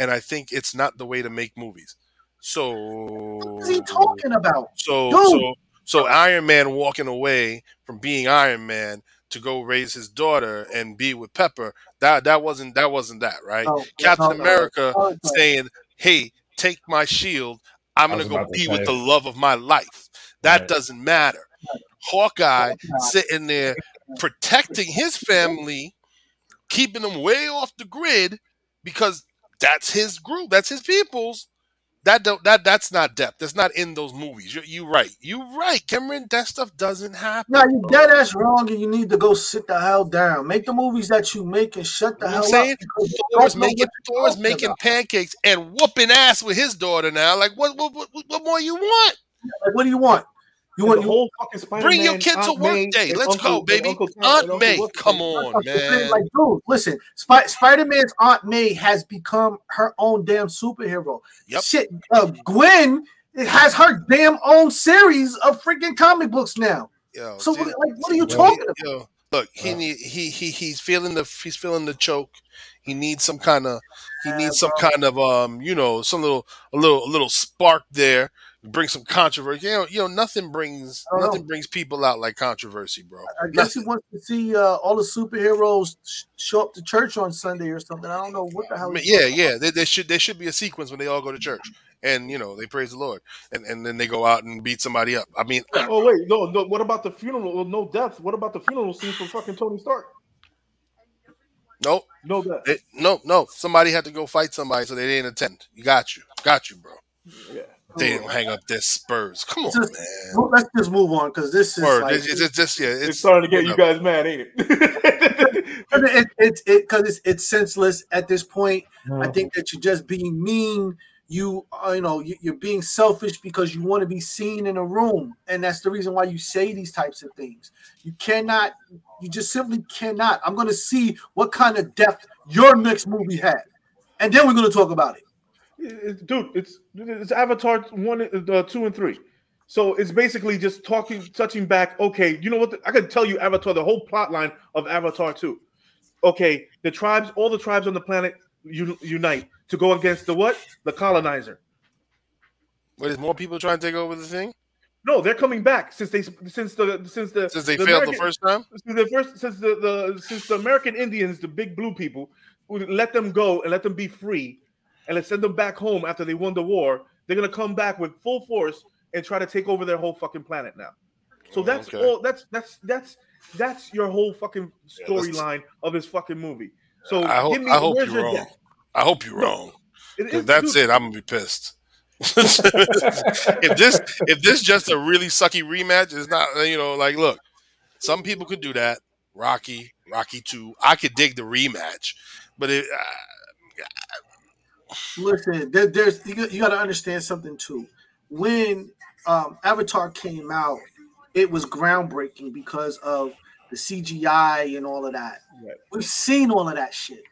And I think it's not the way to make movies. So what is he talking about? So Iron Man walking away from being Iron Man to go raise his daughter and be with Pepper, that wasn't that, right? Oh, Captain America saying, hey, take my shield. I'm going to go be with the love of my life. That doesn't matter. Hawkeye sitting there protecting his family, keeping them way off the grid because that's his group, that's his people's. That's not depth. That's not in those movies. You're right, Cameron. That stuff doesn't happen. No, you dead ass wrong, and you need to go sit the hell down. Make the movies that you make and shut the hell up. Thor's making pancakes and whooping ass with his daughter now. Like what more you want? Like, what do you want? Bring your kid to work day. Let's go, baby. Aunt May, come on, man. Like, dude, listen, Spider-Man's Aunt May has become her own damn superhero. Yep. Shit, Gwen has her damn own series of freaking comic books now. Yo, so, dude, what are you talking about? Yo, look, he's feeling the choke. He needs some kind of some little spark there. Bring some controversy. Nothing brings people out like controversy, bro. I guess he wants to see all the superheroes show up to church on Sunday or something. I don't know what the hell. I mean, there should be a sequence when they all go to church and they praise the Lord and then they go out and beat somebody up. I mean, no. What about the funeral? No death. What about the funeral scene for fucking Tony Stark? Nope. No death. No. Somebody had to go fight somebody, so they didn't attend. Got you, bro. Yeah. They don't hang up their spurs. Come on, man. Let's just move on because this is it's starting to get you guys mad, ain't it? It's senseless at this point. Mm-hmm. I think that you're just being mean. You're being selfish because you want to be seen in a room, and that's the reason why you say these types of things. You just simply cannot. I'm going to see what kind of depth your next movie had, and then we're going to talk about it. Dude, it's Avatar 1, 2, and 3. So it's basically just touching back. Okay, you know what? I could tell you Avatar, the whole plot line of Avatar 2. Okay, all the tribes on the planet unite to go against the what? The colonizer. Wait, is more people trying to take over the thing? No, they're coming back since the American Indians, the big blue people, would let them go and let them be free. And let's send them back home after they won the war. They're gonna come back with full force and try to take over their whole fucking planet now. So that's all. That's your whole fucking storyline of this fucking movie. So I hope you're wrong. That's it. I'm gonna be pissed. if this just a really sucky rematch, it's not. Look, some people could do that. Rocky 2. I could dig the rematch, but it. Listen, there's you got to understand something too. When Avatar came out, it was groundbreaking because of the CGI and all of that. Right. We've seen all of that shit.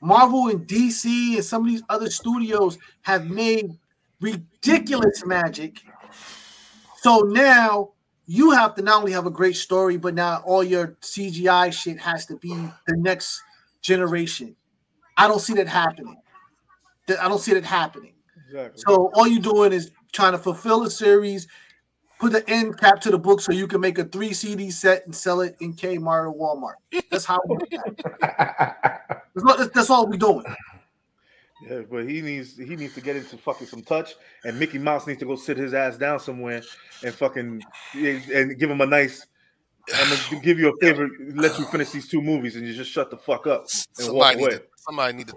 Marvel and DC and some of these other studios have made ridiculous magic. So now you have to not only have a great story, but now all your CGI shit has to be the next generation. I don't see that happening. Exactly. So all you're doing is trying to fulfill a series, put the end cap to the book so you can make a 3 CD set and sell it in Kmart or Walmart. That's how we do that. That's all we're doing. Yeah, but he needs to get into fucking some touch, and Mickey Mouse needs to go sit his ass down somewhere and fucking and give him a nice. I'm gonna give you a favor, let you finish these 2 movies, and you just shut the fuck up and walk away. Somebody need to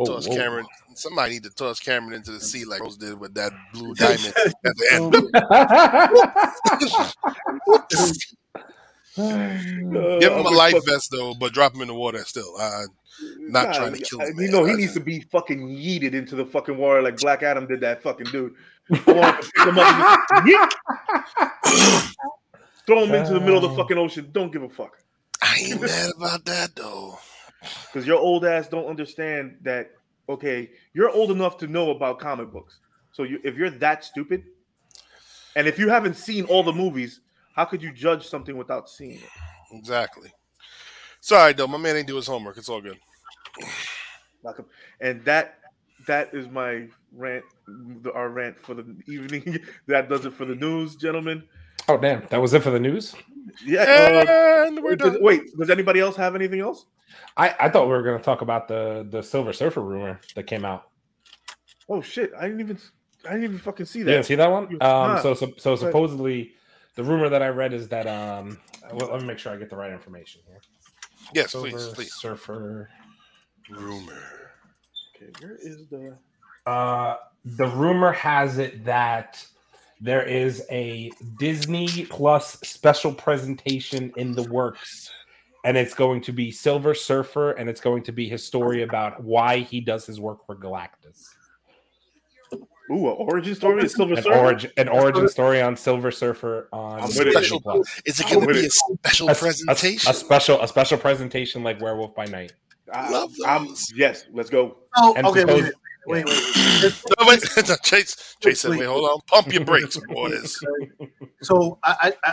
toss Cameron into the sea like Rose did with that blue diamond at the end. Give him a life vest though, but drop him in the water still. Not trying to kill him. You know, he needs to be fucking yeeted into the fucking water like Black Adam did that fucking dude. Throw him into the middle of the fucking ocean. Don't give a fuck. I ain't mad about that though. Because your old ass don't understand that, okay, you're old enough to know about comic books. So if you're that stupid, and if you haven't seen all the movies, how could you judge something without seeing it? Exactly. Sorry, though. My man ain't do his homework. It's all good. And that is my rant, our rant for the evening. That does it for the news, gentlemen. Oh, damn. That was it for the news? Yeah. And we're done. Wait, does anybody else have anything else? I thought we were going to talk about the Silver Surfer rumor that came out. Oh shit! I didn't even fucking see that. You didn't see that one? So supposedly, the rumor that I read is that Well, let me make sure I get the right information here. Yes, Silver Surfer rumor. Okay, where is the? The rumor has it that there is a Disney Plus special presentation in the works. And it's going to be Silver Surfer, and it's going to be his story about why he does his work for Galactus. Ooh, an origin story on Silver Surfer? An origin story on Silver Surfer on Disney Plus. Is it going to be a special presentation? A special presentation like Werewolf by Night. I love those. Yes, let's go. Oh, and okay, wait. Chase said, wait, hold on. Pump your brakes, boys. So,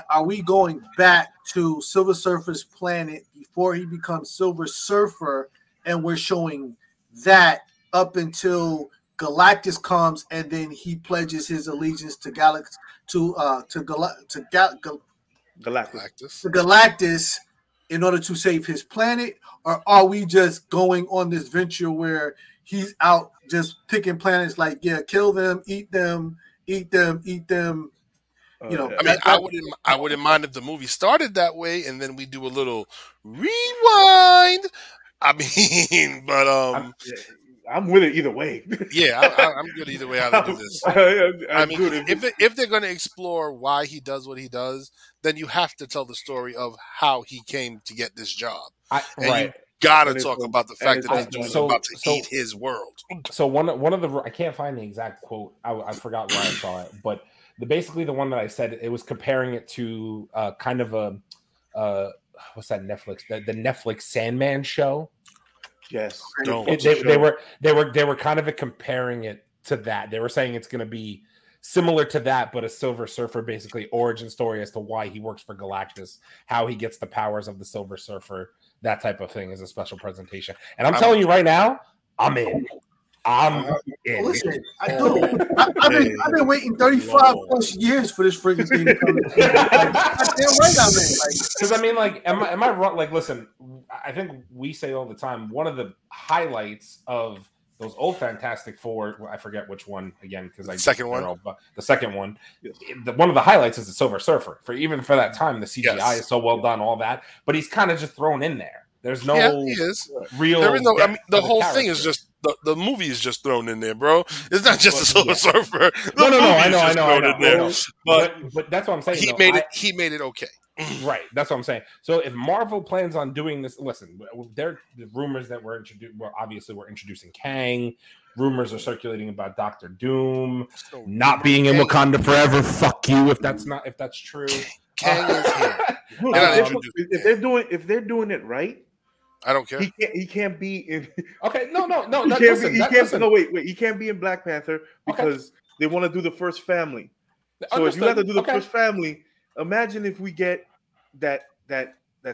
are we going back to Silver Surfer's planet before he becomes Silver Surfer? And we're showing that up until Galactus comes, and then he pledges his allegiance to Galactus. To Galactus in order to save his planet? Or are we just going on this venture where he's out just picking planets like, yeah, kill them, eat them. You know, I wouldn't mind if the movie started that way and then we do a little rewind. I mean, but I'm with it either way. Yeah, I'm good either way. How to do this? If they're going to explore why he does what he does, then you have to tell the story of how he came to get this job. Gotta talk about the fact that this dude's about to eat his world. So one of the I can't find the exact quote. I forgot where I saw it, but basically the one that I said, it was comparing it to kind of a what's that Netflix the Netflix Sandman show. Yes, they were kind of comparing it to that. They were saying it's going to be similar to that, but a Silver Surfer basically origin story as to why he works for Galactus, how he gets the powers of the Silver Surfer. That type of thing is a special presentation, and I'm telling you right now, I'm in. Listen, I do. I've been waiting 35 plus years for this freaking thing to come. Am I wrong? Like, listen, I think we say all the time one of the highlights of those old Fantastic Four. I forget which one again because the second one. Yes. One of the highlights is the Silver Surfer. For that time, the CGI is so well done, all that. But he's kind of just thrown in there. There's no real. The whole thing is just the movie is just thrown in there, bro. It's not just the Silver Surfer. No, I know. But that's what I'm saying. He made it okay. Right, that's what I'm saying. So if Marvel plans on doing this, listen, there are rumors that we're introducing. Well, obviously, we're introducing Kang. Rumors are circulating about Doctor Doom not being in Wakanda Forever. Fuck you if that's not true. Kang is here. Look, if they're doing it right, I don't care. He can't be in. Okay, no. He can't be in Black Panther because they want to do the first family. So if you have to do the first family. Imagine if we get that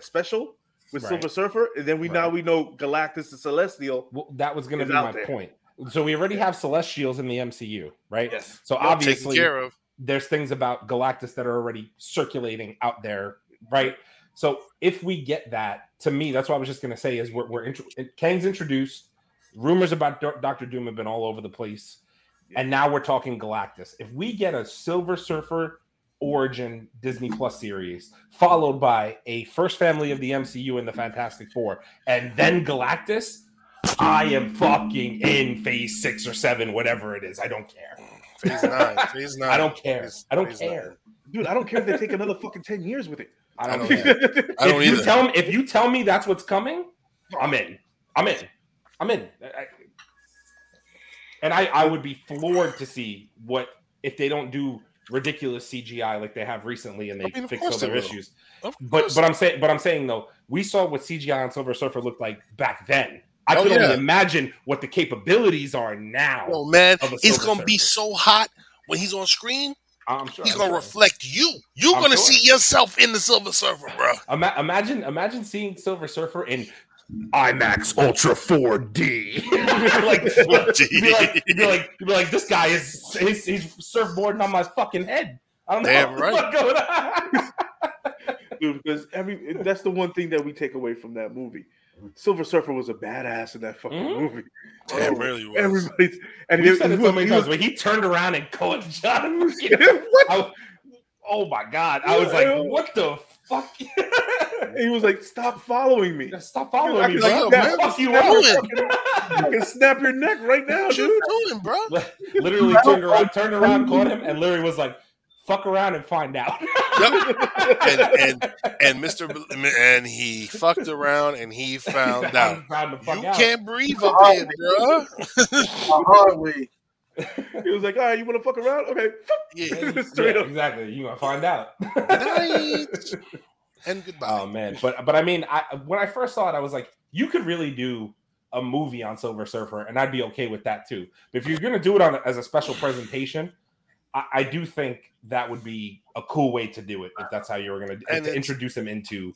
special with Silver Surfer, and then now we know Galactus the Celestial. Well, that was going to be my point. So we already have Celestials in the MCU, right? Yes. So obviously, there's things about Galactus that are already circulating out there, right? So if we get that, to me, that's what I was just going to say is Kang's introduced. Rumors about Doctor Doom have been all over the place, and now we're talking Galactus. If we get a Silver Surfer origin Disney Plus series followed by a first family of the MCU and the Fantastic Four and then Galactus, I am fucking in phase 6 or 7, whatever it is. I don't care. Phase 9. I don't care. Dude, I don't care if they take another fucking 10 years with it. I don't care. I don't either. If you tell me that's what's coming, I'm in. And I would be floored to see what if they don't do ridiculous CGI like they have recently, and they fix all their issues. But I'm saying though, we saw what CGI on Silver Surfer looked like back then. I could only imagine what the capabilities are now. Oh man, it's gonna be so hot when he's on screen. I'm sure he's gonna reflect you. You're gonna see yourself in the Silver Surfer, bro. Imagine seeing Silver Surfer in IMAX Ultra 4D. You'd be like, this guy is he's surfboarding on my fucking head. I don't know what's going on. Dude, because that's the one thing that we take away from that movie. Silver Surfer was a badass in that fucking movie. Damn, really was. Everybody's and it, said it so many times when he turned around and caught John. Oh my god! I was like, what the fuck? He was like, stop following me. Like, yo, man, fuck you I can snap your neck right now, dude. What you doing, bro? Literally turned around, caught him, and Larry was like, fuck around and find out. and he fucked around and he found out. Can't breathe up here, bro. He was like, all right, you want to fuck around? Okay. Yeah, exactly. You want to find out. Night. And goodbye. Oh, man. But I mean, when I first saw it, I was like, you could really do a movie on Silver Surfer, and I'd be okay with that, too. But if you're going to do it as a special presentation, I do think that would be a cool way to do it, if that's how you were going to introduce him into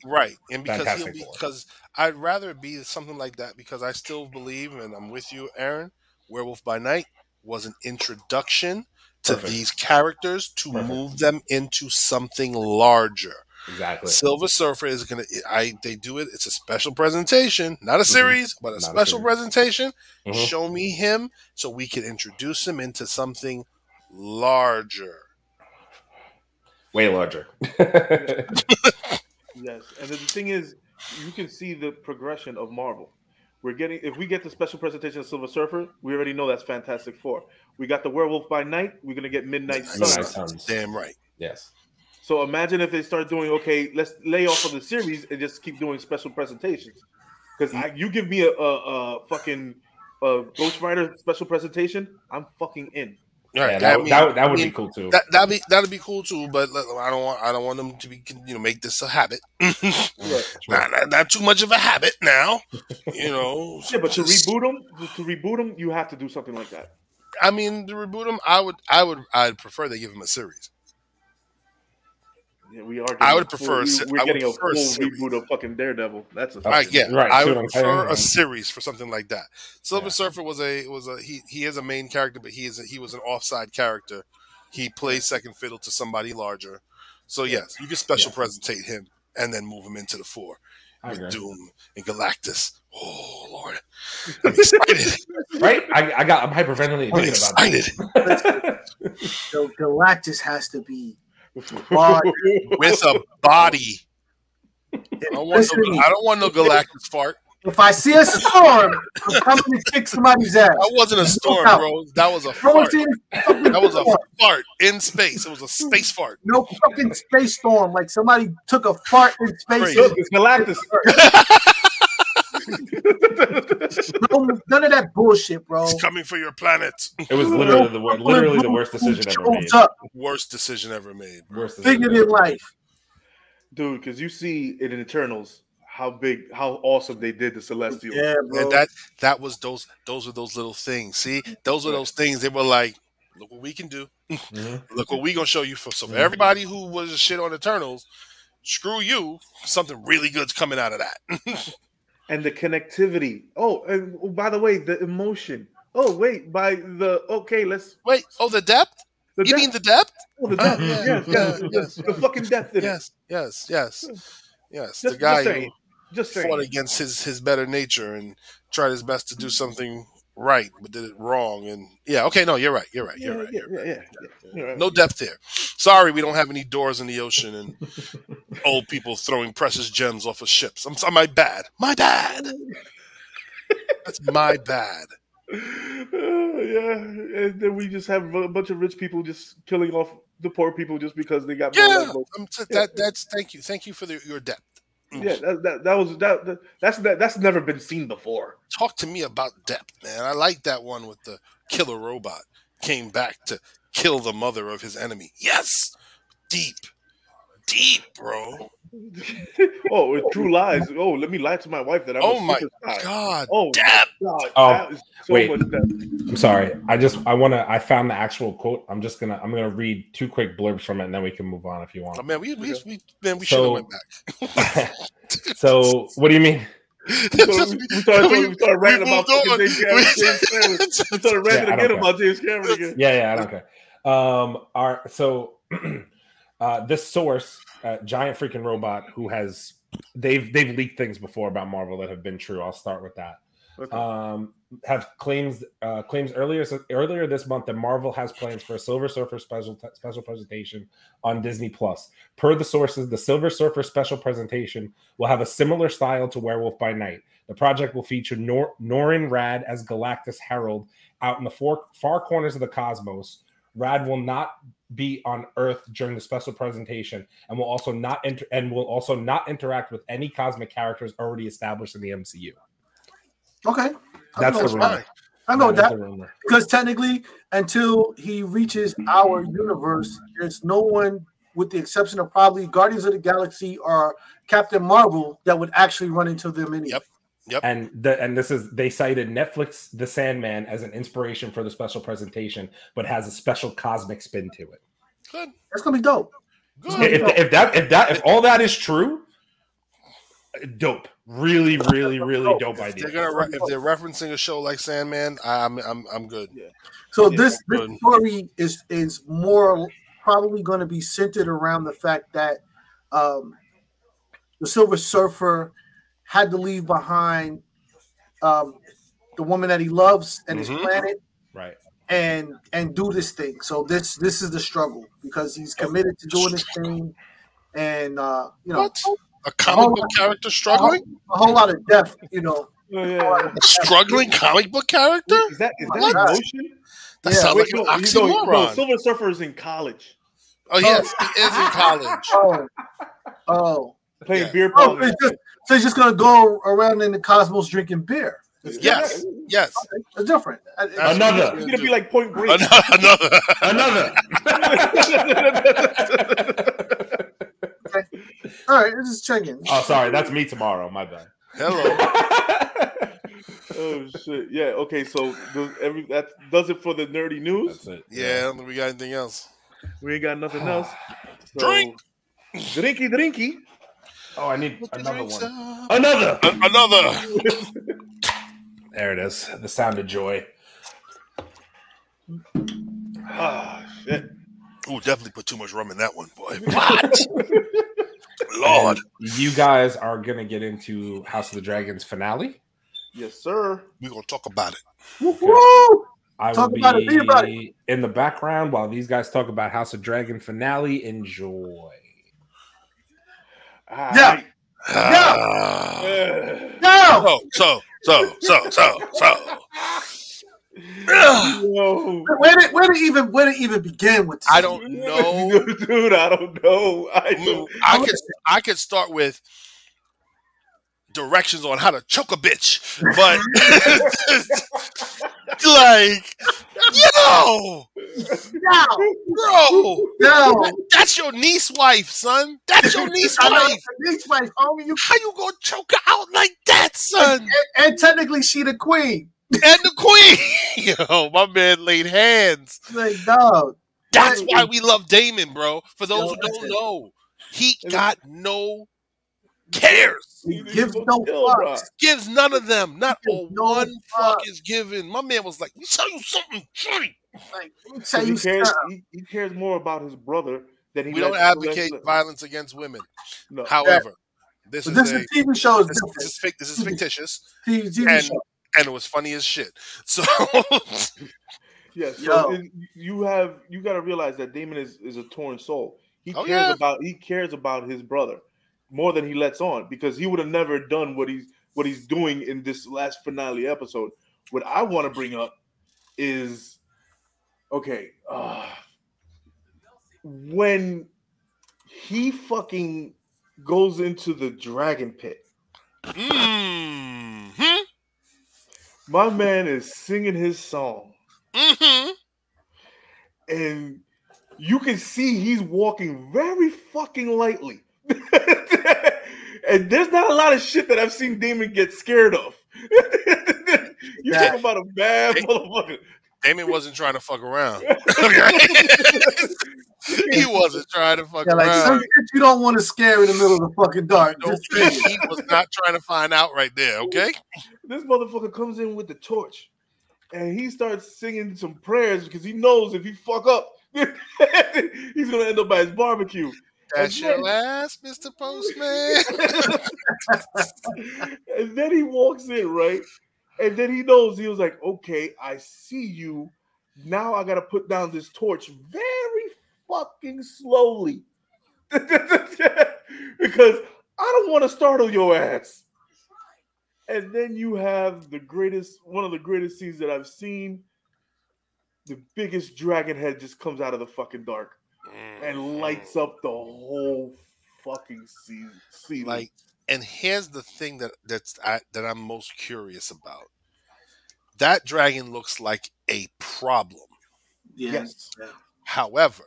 Fantastic Four. Because I'd rather it be something like that, because I still believe, and I'm with you, Aaron, Werewolf by Night was an introduction to these characters to move them into something larger. Exactly. Silver Surfer is going to... They do it. It's a special presentation. Not a series, but a special presentation. Mm-hmm. Show me him so we can introduce him into something larger. Way larger. Yes. And the thing is, you can see the progression of Marvel. If we get the special presentation of Silver Surfer, we already know that's Fantastic Four. We got the Werewolf by Night. We're going to get Midnight Suns. Damn right. Yes. So imagine if they start doing, let's lay off of the series and just keep doing special presentations. Because you give me a fucking Ghost Rider special presentation, I'm fucking in. Right. Yeah, that would be cool too. That'd be cool too, but I don't want them to be make this a habit. Not too much of a habit now. Yeah, but to reboot them, you have to do something like that. I mean, to reboot them, I'd prefer they give them a series. Yeah, we are. I would prefer a reboot of fucking Daredevil. That's a right. I would prefer a series for something like that. Silver Surfer was a he is a main character, but he was an offside character. He plays second fiddle to somebody larger. So yes, you can special presentate him and then move him into the four with Doom and Galactus. Oh Lord, I'm excited. Right? I'm hyperventilating thinking about it. So Galactus has to be. With a body. I don't want no Galactus fart. If I see a storm, I'm coming to kick somebody's ass. That wasn't a storm, bro. That was a fart. That was a fart in space. It was a space fart. No fucking space storm. Like somebody took a fart in space. Look, it's Galactus. None of that bullshit, bro. It's coming for your planet. It was literally the worst decision ever made. Worst decision ever made. Worst decision ever made. Bigger than life. Dude, because you see it in Eternals. How awesome they did the Celestial. Yeah, bro. And that was those were those little things. See, those were those things. They were like, look what we can do. Mm-hmm. Look what we gonna show you. For everybody who was a shit on Eternals, screw you. Something really good's coming out of that. And the connectivity. Oh, and by the way, the emotion. Oh, wait, the depth. You mean the depth? Oh, the depth. Yes. The fucking depth. Yes. The guy. Just saying. Fought against his better nature and tried his best to do something right, but did it wrong. And you're right. No depth there. Sorry, we don't have any doors in the ocean and old people throwing precious gems off of ships. I'm my bad. That's my bad. Yeah, and then we just have a bunch of rich people just killing off the poor people just because they got more. That's thank you for your depth. Yeah, that's never been seen before. Talk to me about depth, man. I like that one with the killer robot came back to kill the mother of his enemy. Yes, deep, bro. Oh, true lies. Oh, let me lie to my wife that I'm. Oh my god. Oh, depth. Wait. I'm sorry. I found the actual quote. I'm gonna read two quick blurbs from it, and then we can move on if you want. Oh man, we should have went back. So what do you mean? We started ranting about James Cameron. We started ranting again about James Cameron again. Yeah, I don't care. This source, giant freaking robot who has they've leaked things before about Marvel that have been true. I'll start with that. Okay. Have claims earlier this month that Marvel has plans for a Silver Surfer special presentation on Disney Plus. Per the sources, the Silver Surfer special presentation will have a similar style to Werewolf by Night. The project will feature Norrin Rad as Galactus Herald out in the far corners of the cosmos. Rad will not be on Earth during the special presentation, and will also not interact with any cosmic characters already established in the MCU. Okay. That's the rumor. I know that. Because technically, until he reaches our universe, there's no one, with the exception of probably Guardians of the Galaxy or Captain Marvel, that would actually run into them anyway. Yep. They cited Netflix The Sandman as an inspiration for the special presentation, but has a special cosmic spin to it. Good. That's gonna be dope. Good. If all that is true, dope. Really, really, really dope idea. If they're referencing a show like Sandman, I'm good. Yeah. So this story is more probably going to be centered around the fact that the Silver Surfer had to leave behind the woman that he loves and his planet, right? And do this thing. So this is the struggle because he's committed to doing this thing, and What? A comic book character struggling? A whole lot of depth, Struggling comic book character? Is that emotion? That sounds like an oxymoron. Silver Surfer is in college. Oh, yes, he is in college. Oh. Playing beer pong. So he's just going to go around in the cosmos drinking beer. Yes. Okay. It's different. Another. It's going to be like Point Break. Another. Okay. All right, this is checking. Oh, sorry, that's me tomorrow. My bad. Hello. Oh shit. Yeah. Okay. So that does it for the nerdy news. That's it. Yeah. I don't think we got anything else. We ain't got nothing else. So, drinky. Oh, I need another one. Another. There it is. The sound of joy. Oh shit. Oh, definitely put too much rum in that one, boy. What? Lord. And you guys are going to get into House of the Dragon's finale. Yes, sir. We're going to talk about it. Woo-hoo! I talk will about be about it. In the background while these guys talk about House of Dragon finale. Enjoy. Yeah. No. Where did it even begin with? This? I don't know, dude. I don't know. I could start with directions on how to choke a bitch, but like, no, that's your niece wife, son. That's your niece wife. Niece wife. How you gonna choke her out like that, son? And technically, she the queen. And the queen, yo, my man laid hands. Like, dog, that's why we love Damon, bro. For those who don't know, he got no cares. He gives no fucks. Gives none of them. Not one fuck is given. My man was like, "Let me tell you something, Jimmy." Like, he cares more about his brother than he. We don't advocate violence against women. No. However, this is a TV show. This is fictitious. TV show. And it was funny as shit. So, you got to realize that Damon is a torn soul. He cares about his brother more than he lets on, because he would have never done what he's doing in this last finale episode. What I want to bring up is when he fucking goes into the dragon pit. Mm-hmm. My man is singing his song. Mm-hmm. And you can see he's walking very fucking lightly. And there's not a lot of shit that I've seen Damon get scared of. You're talking about a bad motherfucker. Damon wasn't trying to fuck around. He wasn't trying to fuck around. Some shit you don't want to scare in the middle of the fucking dark. No, he was not trying to find out right there, okay? This motherfucker comes in with the torch, and he starts singing some prayers because he knows if he fuck up, he's going to end up by his barbecue. That's your ass, Mr. Postman. And then he walks in, right? And then he knows, he was like, okay, I see you. Now I got to put down this torch very fucking slowly. Because I don't want to startle your ass. And then you have one of the greatest scenes that I've seen. The biggest dragon head just comes out of the fucking dark and lights up the whole fucking scene. Like, and here's the thing that I'm most curious about. That dragon looks like a problem. Yes. However,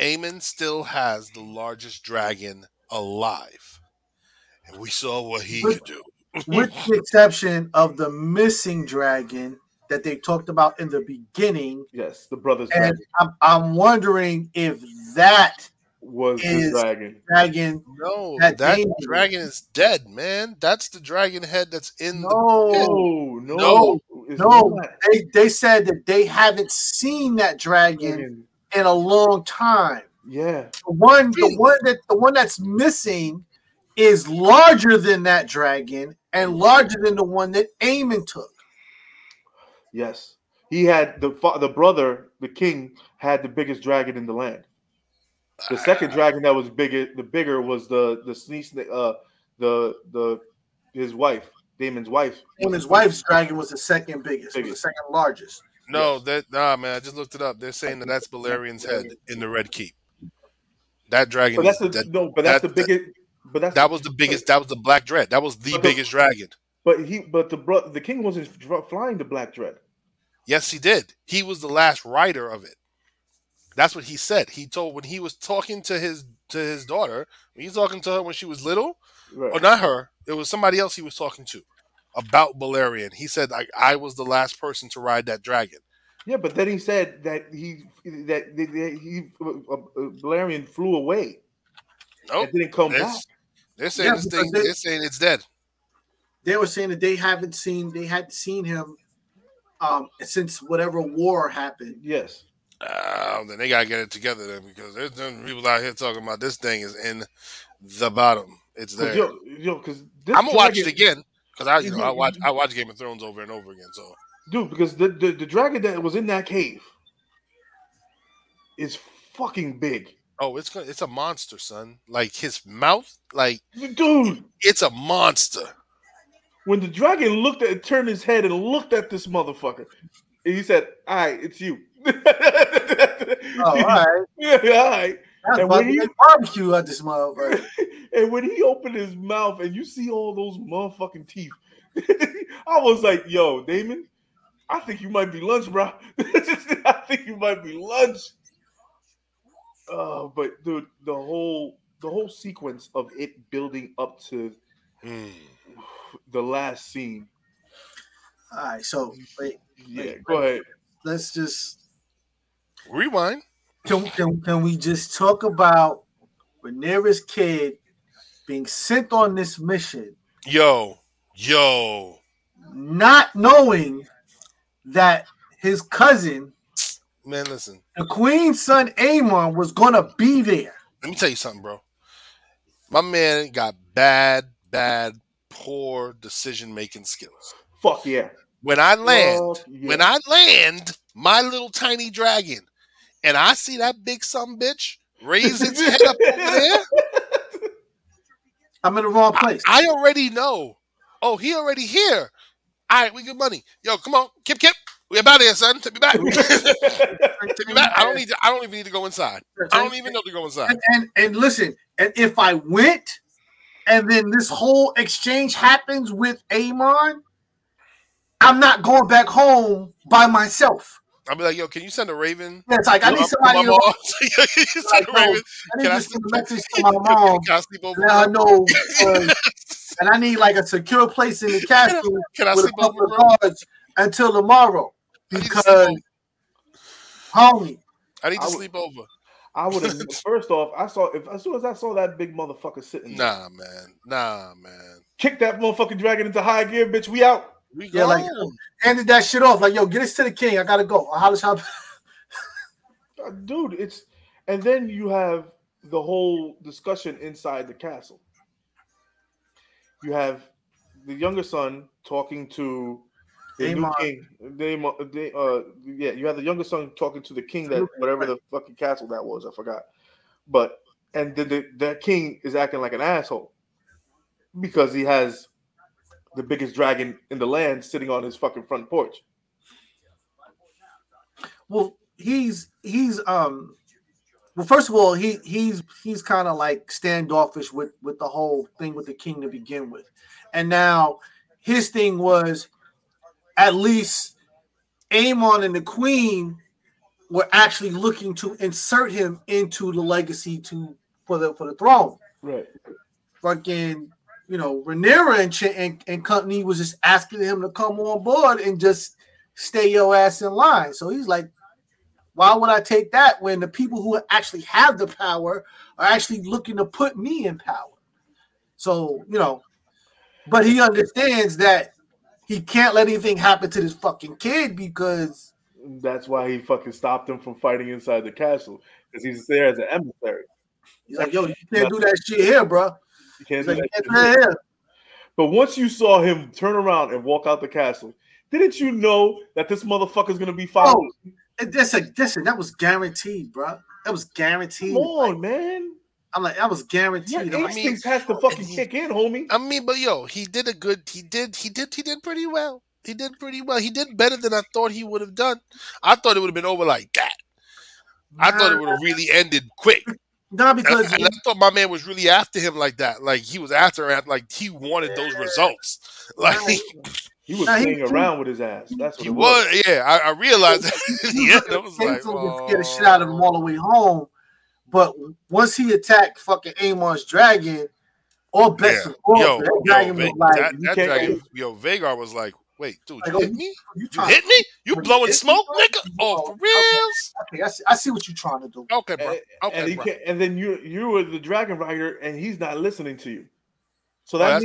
Aemon still has the largest dragon alive. And we saw what he could do. With the exception of the missing dragon that they talked about in the beginning. Yes, the brother's dragon. And I'm wondering if that was the dragon. No, that dragon is dead, man. That's the dragon head that's in the pit. No. They said that they haven't seen that dragon in a long time. Yeah. The one that's missing is larger than that dragon and larger than the one that Aemon took. Yes. He had the brother, the king, had the biggest dragon in the land. The second dragon that was bigger was the sea snake, his wife, Damon's wife. Damon's wife's dragon was the second biggest. Was the second largest. No, man, I just looked it up. They're saying that's Balerian's head in the Red Keep. That dragon. That was the Black Dread. That was the biggest dragon. But the king wasn't flying the Black Dread. Yes, he did. He was the last rider of it. That's what he said. He told when he was talking to his daughter, when he was talking to her when she was little, or not her, it was somebody else he was talking to about Balerion. He said, I was the last person to ride that dragon. Yeah, but then he said that Balerion flew away. Nope. It didn't come back. They're saying they're saying it's dead. They were saying that they hadn't seen him since whatever war happened. Yes. Then they gotta get it together then, because there's people out here talking about this thing is in the bottom. It's there. Because I'm gonna watch it again, because I watch Game of Thrones over and over again. So, dude, because the dragon that was in that cave is fucking big. Oh, it's a monster, son. Like his mouth, like, dude, it's a monster. When the dragon looked at it, turned his head and looked at this motherfucker, and he said, "All right, it's you." Oh, all right. Yeah, all right. That's and when he barbecue at this motherfucker, and when he opened his mouth and you see all those motherfucking teeth, I was like, "Yo, Damon, I think you might be lunch, bro. I think you might be lunch." But dude, the whole sequence of it building up to the last scene. All right, so wait, go ahead. Let's just rewind. Can we just talk about Rhaenyra's kid being sent on this mission? Yo, not knowing that his cousin, man, listen, the queen's son Aemon was gonna be there. Let me tell you something, bro. My man got poor decision making skills. Fuck yeah. When I land my little tiny dragon, and I see that big son bitch raise its head up over there, I'm in the wrong place. I already know. Oh, he already here. All right, we good money. Yo, come on, Kip. We about here, son. Take me back. I don't even need to go inside. I don't even know to go inside. And listen, and if I went, and then this whole exchange happens with Aemon, I'm not going back home by myself. I'll be like, yo, can you send a raven? Yeah, it's like, I need somebody. Can I send a message to my mom? Now I know. And I need like a secure place in the castle with a couple of guards until tomorrow. Because, homie, I need to sleep over. I would have, first off, as soon as I saw that big motherfucker sitting there. Nah, man. Kick that motherfucking dragon into high gear, bitch. We out. Yeah, like handed that shit off. Like, yo, get us to the king. I gotta go. I'll holler. Dude, it's and then you have the whole discussion inside the castle. You have the younger son talking to the new king. You have the younger son talking to the king, that whatever the fucking castle that was, I forgot. But and the king is acting like an asshole because he has the biggest dragon in the land sitting on his fucking front porch. Well, he's first of all, he's kind of like standoffish with the whole thing with the king to begin with. And now his thing was at least Aemon and the queen were actually looking to insert him into the legacy for the throne. Right. Fucking, you know, Rhaenyra and company was just asking him to come on board and just stay your ass in line. So he's like, why would I take that when the people who actually have the power are actually looking to put me in power? So, you know, but he understands that he can't let anything happen to this fucking kid because... That's why he fucking stopped him from fighting inside the castle, because he's there as an emissary. He's like, yo, you can't do that shit here, bro. You can't do that. But once you saw him turn around and walk out the castle, didn't you know that this motherfucker's gonna be followed? Oh, that was guaranteed, bro. That was guaranteed. Come on, like, man. I'm like, that was guaranteed. Yeah, instincts has to fucking kick in, homie. I mean, but yo, he did pretty well. He did better than I thought he would have done. I thought it would have been over like that. I thought it would have really ended quick. No, because I thought my man was really after him like that. Like he was after him, like he wanted those results. Like he was playing around with his ass. That's what he was. Yeah, I realized that. Yeah, I was like, get the shit out of him all the way home. But once he attacked fucking Aemon's dragon, all bets are off. That dragon was like, Vhagar was like, wait, dude, you hit me? You hit me? You blowing smoke, nigga? Oh, for reals? Okay, I see what you're trying to do. Okay, bro. And then you were the dragon rider, and he's not listening to you. So that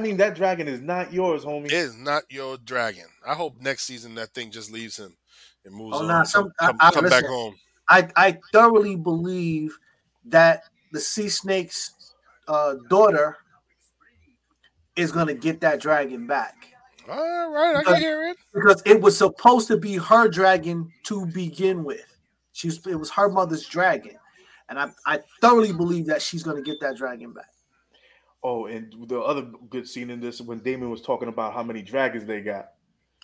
means that dragon is not yours, homie. It is not your dragon. I hope next season that thing just leaves him and moves on. Come back home. I thoroughly believe that the Sea Snake's daughter is going to get that dragon back. All right, I can hear it. Because it was supposed to be her dragon to begin with. It was her mother's dragon. And I thoroughly believe that she's going to get that dragon back. Oh, and the other good scene in this when Damon was talking about how many dragons they got.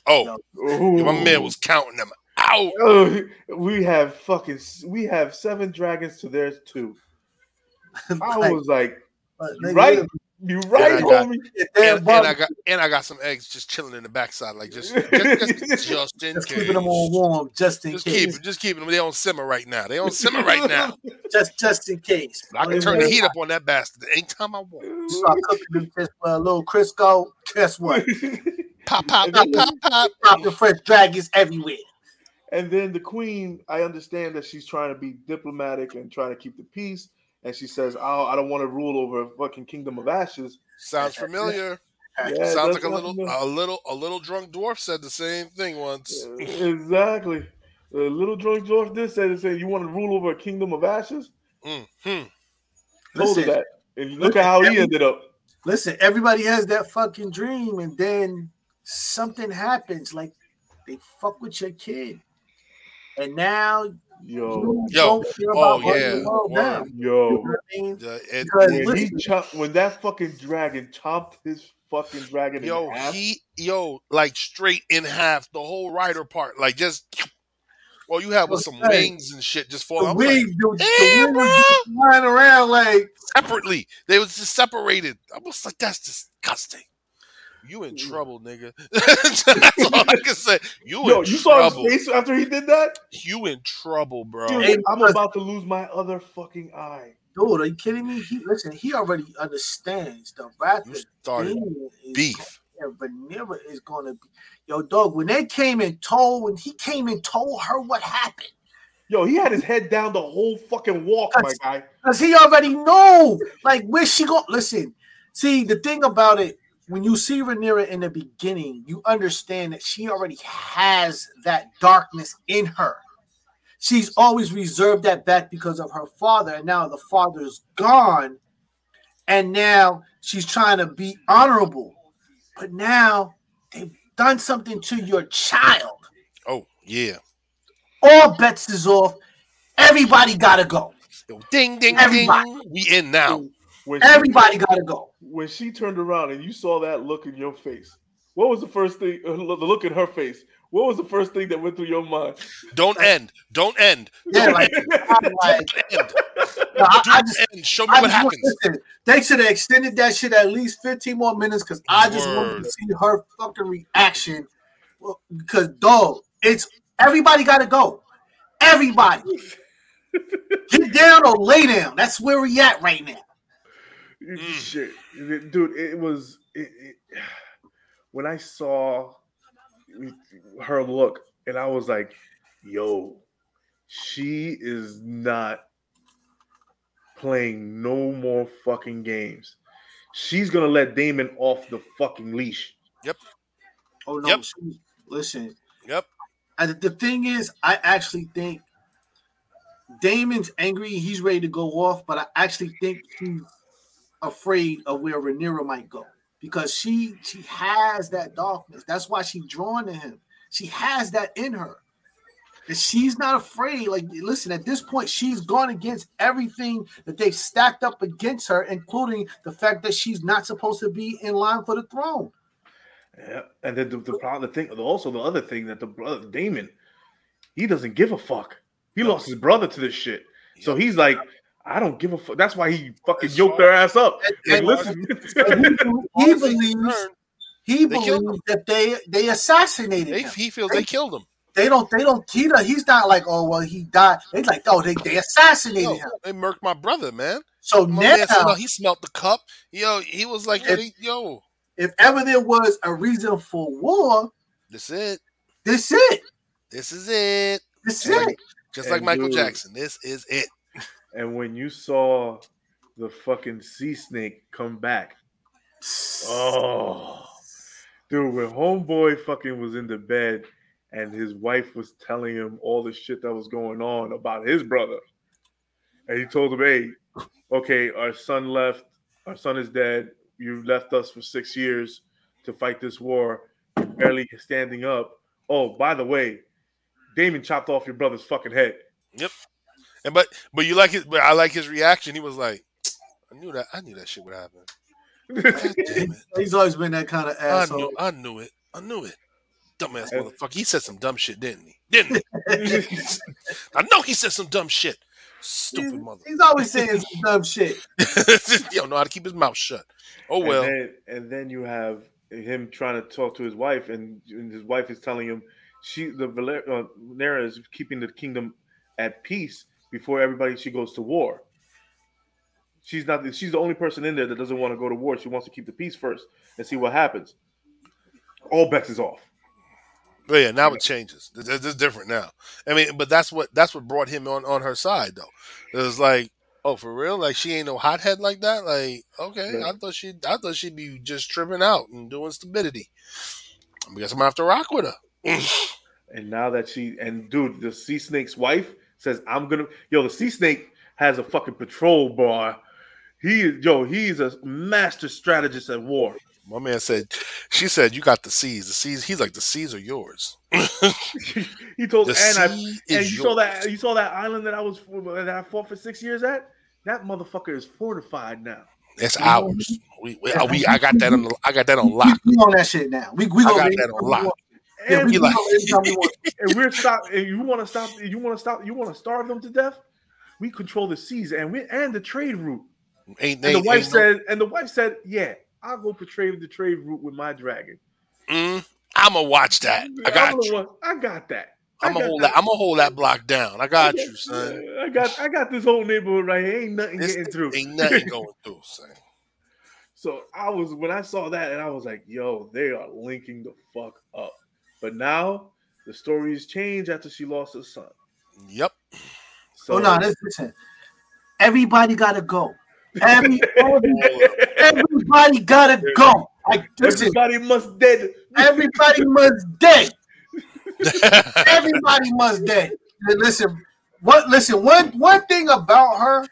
Oh, now, my man was counting them out. Oh, we have 7 dragons to theirs 2. I was like, right. You right, homie. And I got some eggs just chilling in the backside, like just in case. Keeping them all warm, just in case. Just keeping them. They don't simmer right now. Just in case. I can turn the heat up on that bastard anytime I want. Start cooking them just for a little Crisco. Guess what? Pop! The fresh dragons everywhere. And then the queen, I understand that she's trying to be diplomatic and trying to keep the peace. And she says, "Oh, I don't want to rule over a fucking kingdom of ashes." Sounds familiar. Yeah, sounds like a little drunk dwarf said the same thing once. Exactly. A little drunk dwarf did say the same. You want to rule over a kingdom of ashes? Mm-hmm. Told her that, and look at how he ended up. Listen, everybody has that fucking dream, and then something happens, like they fuck with your kid, and now. When that fucking dragon chopped his fucking dragon in half. Like straight in half, the whole rider part, like just. Well, you have with some wings and shit just falling. The wings were flying around like separately. They was just separated. I was like, that's disgusting. You in trouble, nigga. That's all I can say. You saw his face after he did that? You in trouble, bro. Dude, I'm about to lose my other fucking eye. Dude, are you kidding me? He already understands the wrath of beef. And Venera is going to be... Yo, dog, when he came and told her what happened. Yo, he had his head down the whole fucking walk, my guy. Because he already knew. Like, where's she going? Listen, see, the thing about it, when you see Rhaenyra in the beginning, you understand that she already has that darkness in her. She's always reserved that back because of her father, and now the father's gone, and now she's trying to be honorable. But now they've done something to your child. Oh, yeah. All bets is off. Everybody got to go. Ding, ding, everybody. Ding. We in now. Everybody got to go. When she turned around and you saw that look in your face, what was the first thing? The look in her face. What was the first thing that went through your mind? Don't end. Yeah, don't end. No, don't end. Show me what happens. They should have extended that shit at least 15 more minutes because I just wanted to see her fucking reaction. Because, dog, it's everybody got to go. Everybody. Get down or lay down. That's where we at right now. Shit, dude, it was when I saw her look, and I was like, yo, she is not playing no more fucking games. She's gonna let Damon off the fucking leash. Yep. Oh no, yep. Listen. Yep. And the thing is, I actually think Damon's angry, he's ready to go off, but I actually think he's afraid of where Rhaenyra might go because she has that darkness. That's why she's drawn to him. She has that in her. And she's not afraid. Like, listen, at this point, she's gone against everything that they've stacked up against her, including the fact that she's not supposed to be in line for the throne. Yeah, and then the other thing that Damon, he doesn't give a fuck. He lost his brother to this shit, so he's like, I don't give a fuck. That's why he fucking yoked their ass up. And listen, he believes that they assassinated him. He feels they killed him. He's not like, oh well, he died. They like, oh, they assassinated him. They murked my brother, man. So now he smelt the cup. Yo, he was like, if ever there was a reason for war, this is it. Just like Michael Jackson, this is it. And when you saw the fucking sea snake come back, oh, dude, when homeboy fucking was in the bed and his wife was telling him all the shit that was going on about his brother, and he told him, hey, okay, our son is dead, you left us for 6 years to fight this war, barely standing up. Oh, by the way, Damon chopped off your brother's fucking head. Yep. And but I like his reaction. He was like, I knew that shit would happen. He's always been that kind of asshole. I knew it. Dumbass motherfucker. He said some dumb shit, didn't he? I know he said some dumb shit. Stupid motherfucker. He's always saying some dumb shit. He don't know how to keep his mouth shut. Oh, well. And then you have him trying to talk to his wife, and his wife is telling him Valera is keeping the kingdom at peace before she goes to war. She's the only person in there that doesn't want to go to war. She wants to keep the peace first and see what happens. All bets is off. But yeah, now it changes. It's different now. I mean, but that's what brought him on her side though. It was like, oh, for real? Like she ain't no hothead like that? Like, okay, yeah. I thought she'd be just tripping out and doing stupidity. I guess I'm gonna have to rock with her. And now that the Sea Snake's wife says, the Sea Snake has a fucking patrol bar. He's a master strategist at war. My man said, she said, you got the seas. The seas, he's like, the seas are yours. He told the sea is yours. You saw that island that I fought for 6 years at? That motherfucker is fortified now. It's ours. I got that on lock. We on that shit now. We got that on lock. And we're stopped. And you wanna starve them to death? We control the seas and the trade route. And the wife said, yeah. I'll go portray the trade route with my dragon. I'm going to watch that. I got that. I'm going to hold that block down. I got you, son. I got this whole neighborhood right here. Ain't nothing getting through. Ain't nothing going through, son. So when I saw that, I was like, yo, they are linking the fuck up. But now the stories change after she lost her son. Yep. So listen. Everybody got to go. Everybody gotta go. Everybody must dead. Everybody must dead. Listen, one thing about her,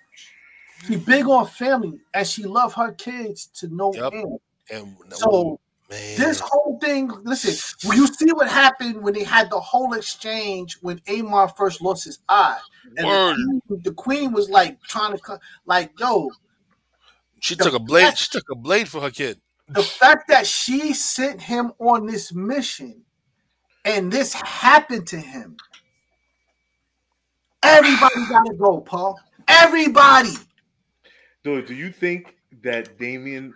she big on family and she love her kids to no end. This whole thing, listen, when you see what happened when they had the whole exchange when Amar first lost his eye. And the queen was like trying to yo. She took a blade for her kid. The fact that she sent him on this mission and this happened to him. Everybody gotta go, Paul. Everybody. Dude, do you think that Damon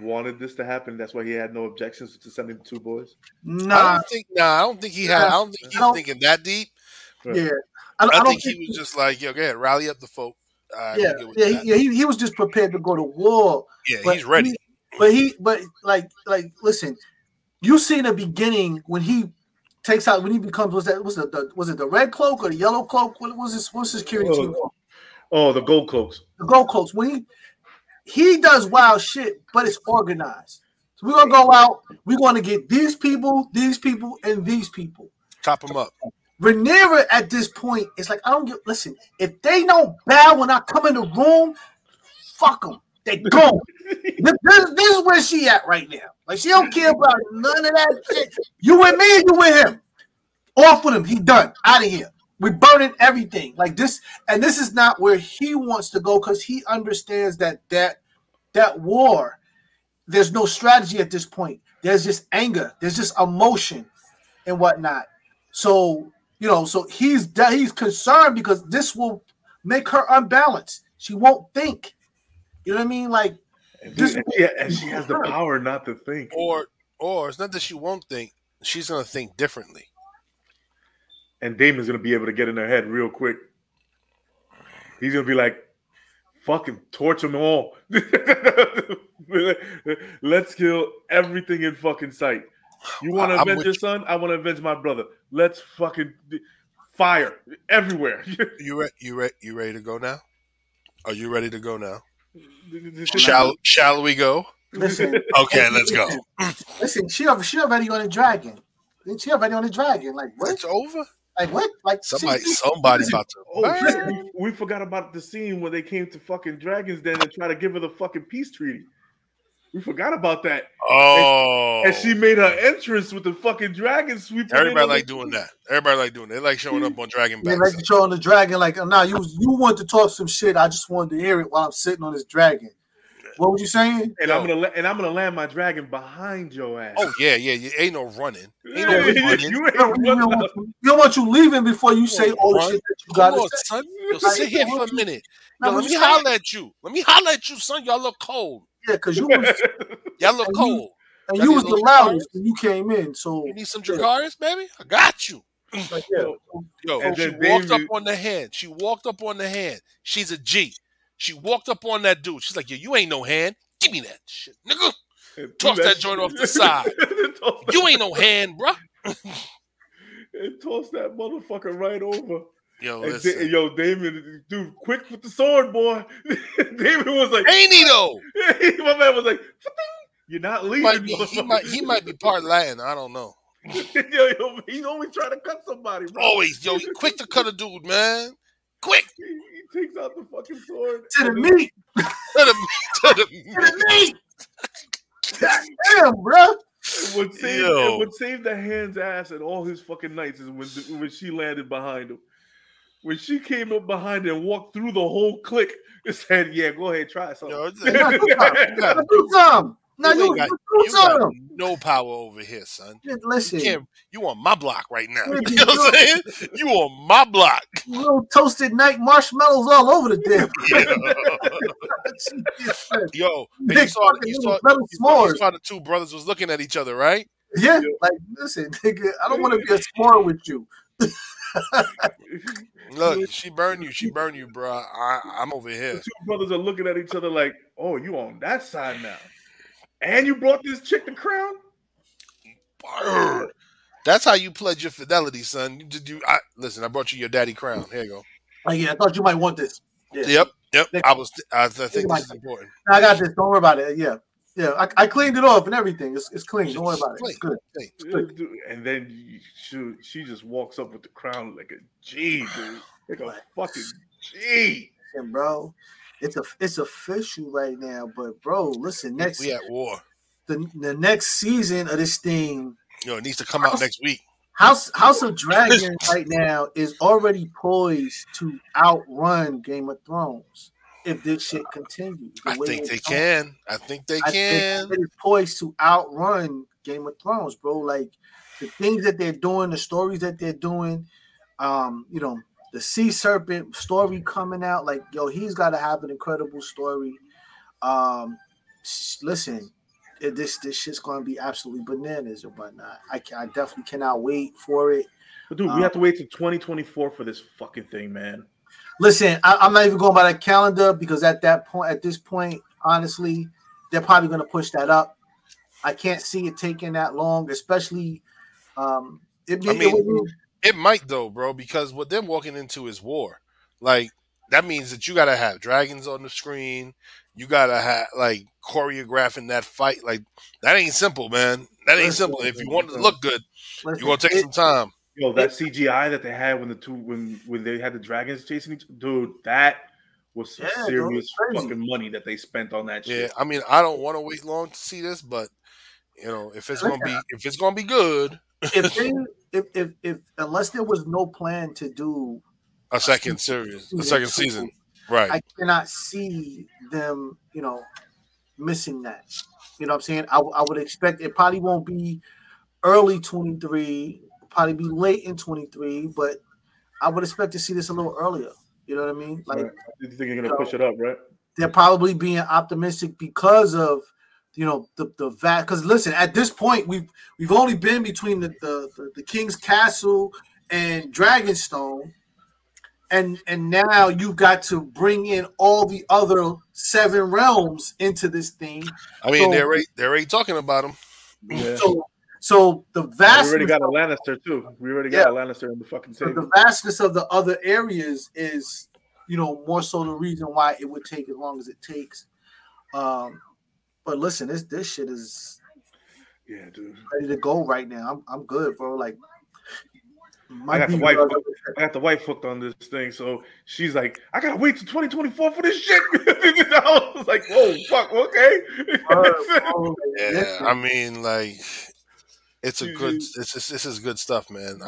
wanted this to happen? That's why he had no objections to sending the two boys? I don't think he had. I don't think he's thinking that deep. Right. Yeah. I think he was just like, yo, go ahead, rally up the folk. He was just prepared to go to war. Yeah, he's ready. Listen, you see in the beginning when he takes out was it the red cloak or the yellow cloak? What was this? What's security team? Oh, the gold cloaks. The gold cloaks. When he does wild shit, but it's organized. So we're gonna go out. We're gonna get these people, and these people. Chop them up. Rhaenyra at this point is like, listen, if they don't bow when I come in the room, fuck them. They go. This is where she at right now. Like, she don't care about none of that shit. You with me or you with him? Off with him. He done. Out of here. We're burning everything. Like this, and this is not where he wants to go because he understands that war, there's no strategy at this point. There's just anger. There's just emotion and whatnot. So, so he's concerned because this will make her unbalanced. She won't think. You know what I mean? Like, and she has the power not to think. Or it's not that she won't think. She's gonna think differently. And Damon's gonna be able to get in her head real quick. He's gonna be like, "Fucking torture them all. Let's kill everything in fucking sight. You want to avenge your son? I want to avenge my brother. Let's fucking fire everywhere." You ready to go now? Are you ready to go now? Shall we go? Listen. Okay, let's go. Listen, she already on a dragon. Like what? It's over. Like what? Like somebody's about to. Oh, we forgot about the scene where they came to fucking Dragon's Den and try to give her the fucking peace treaty. We forgot about that. Oh, and she made her entrance with the fucking dragon sweep. Everybody like doing that. They like showing up on dragon backs. They like showing the dragon like, nah, you want to talk some shit. I just wanted to hear it while I'm sitting on this dragon. What was you saying? And I'm gonna land my dragon behind your ass. Oh yeah. Ain't no running. Ain't no running. You leaving before you say all the shit that you got to say. Yo, sit here for a minute. Yo, let me holler at you. Let me holler at you, son. Y'all look cold. Yeah, because you was y'all look cold. And you was the loudest when you came in. So you need some Dracarys, baby? I got you. Like, yo, and she walked up on the hand. She's a G. She walked up on that dude. She's like, "Yo, you ain't no hand. Give me that shit, nigga. Toss that joint off the side. You ain't no hand, bro." And toss that motherfucker right over. Yo, Damon, dude, quick with the sword, boy. Damon was like, "Ain't he though?" My man was like, "You're not leaving." He might be part Latin. I don't know. Yo, he's always trying to cut somebody. Bro. Always, yo, you quick to cut a dude, man. Quick. He takes out the fucking sword. To the meat. To the meat. Damn, bro. What saved the hand's ass at all his fucking nights is when she landed behind him. When she came up behind him and walked through the whole clique and said, "Yeah, go ahead, try something." Do something. Now you got no power over here, son. Listen, you on my block right now. You know what I'm saying? You on my block. Little toasted night marshmallows all over the damn. Yo, you saw the two brothers was looking at each other, right? Yeah. Like, listen, nigga, I don't want to be a sport with you. Look, she burned you, bro. I'm over here. The two brothers are looking at each other like, "Oh, you on that side now. And you brought this chick the crown?" That's how you pledge your fidelity, son. I brought you your daddy crown. Here you go. Oh, yeah, I thought you might want this. Yeah. Yep. I think this is important. I got this. Don't worry about it. Yeah. I cleaned it off and everything. It's clean. Don't worry about it. It's good. And then she just walks up with the crown like a G, dude. Like a fucking G, bro. It's official right now, but bro, listen. Next, we at war. The next season of this thing, yo, it needs to come out next week. House of Dragon right now is already poised to outrun Game of Thrones if this shit continues. I think they can. It's poised to outrun Game of Thrones, bro. Like the things that they're doing, the stories that they're doing, the sea serpent story coming out, like, yo, he's got to have an incredible story. Listen, this shit's going to be absolutely bananas and whatnot. I definitely cannot wait for it. But dude, we have to wait till 2024 for this fucking thing, man. Listen, I'm not even going by that calendar because at this point, honestly, they're probably going to push that up. I can't see it taking that long, especially. It might though, bro, because what they're walking into is war. Like that means that you gotta have dragons on the screen. You gotta have like choreographing that fight. Like that ain't simple, man. If you want to look good, you're gonna take some time. Yo, that CGI that they had when they had the dragons chasing each other, dude, that was some serious fucking money that they spent on that shit. Yeah, I mean, I don't want to wait long to see this, but you know, if it's gonna be good. If unless there was no plan to do a second series, a second season, right? I cannot see them, missing that. You know what I'm saying? I would expect it probably won't be early 23, probably be late in 23, but I would expect to see this a little earlier. You know what I mean? Like, you think you're gonna push it up, right? They're probably being optimistic because of. The VAT, because listen, at this point we've only been between the King's Castle and Dragonstone, and now you've got to bring in all the other 7 realms into this thing. I mean, they're already talking about them. Yeah. So the vastness. We already got a Lannister too. We already got a Lannister in the fucking table. So the vastness of the other areas is, more so the reason why it would take as long as it takes. But listen, this shit is ready to go right now. I'm good, bro. Like I got the wife hooked on this thing, so she's like, "I gotta wait till 2024 for this shit." I was like, "Whoa, fuck, okay." I mean, like, this is good stuff, man.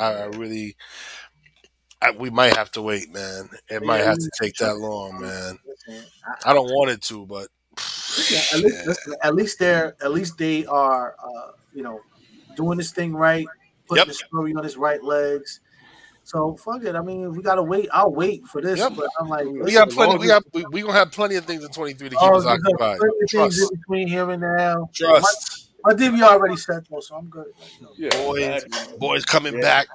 We might have to wait, man. It might have to take that long, man. I don't want it to, but. Yeah, at least they are doing this thing right, putting the story on his right legs. So fuck it. I mean, if we gotta wait, I'll wait for this. But I'm like, we gonna have plenty of things in 23 to keep us occupied. Things in between here and now. Trust. My DVR already set though, so I'm good. Boys coming back.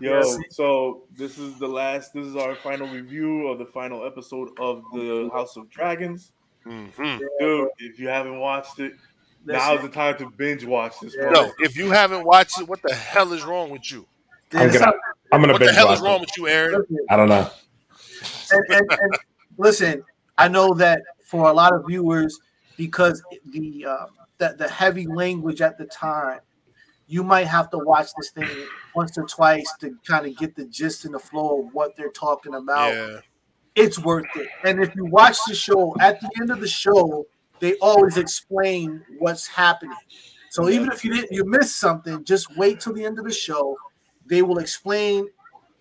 Yo, so this is our final review of the final episode of the House of Dragons. Mm-hmm. Dude, if you haven't watched it, now's the time to binge watch this. Yeah. No, if you haven't watched it, what the hell is wrong with you? I'm gonna what the hell is wrong with you, Aaron? I don't know. And listen, I know that for a lot of viewers, because the heavy language at the time, you might have to watch this thing once or twice to kind of get the gist and the flow of what they're talking about. Yeah. It's worth it. And if you watch the show, at the end of the show, they always explain what's happening. So even if you missed something, just wait till the end of the show. They will explain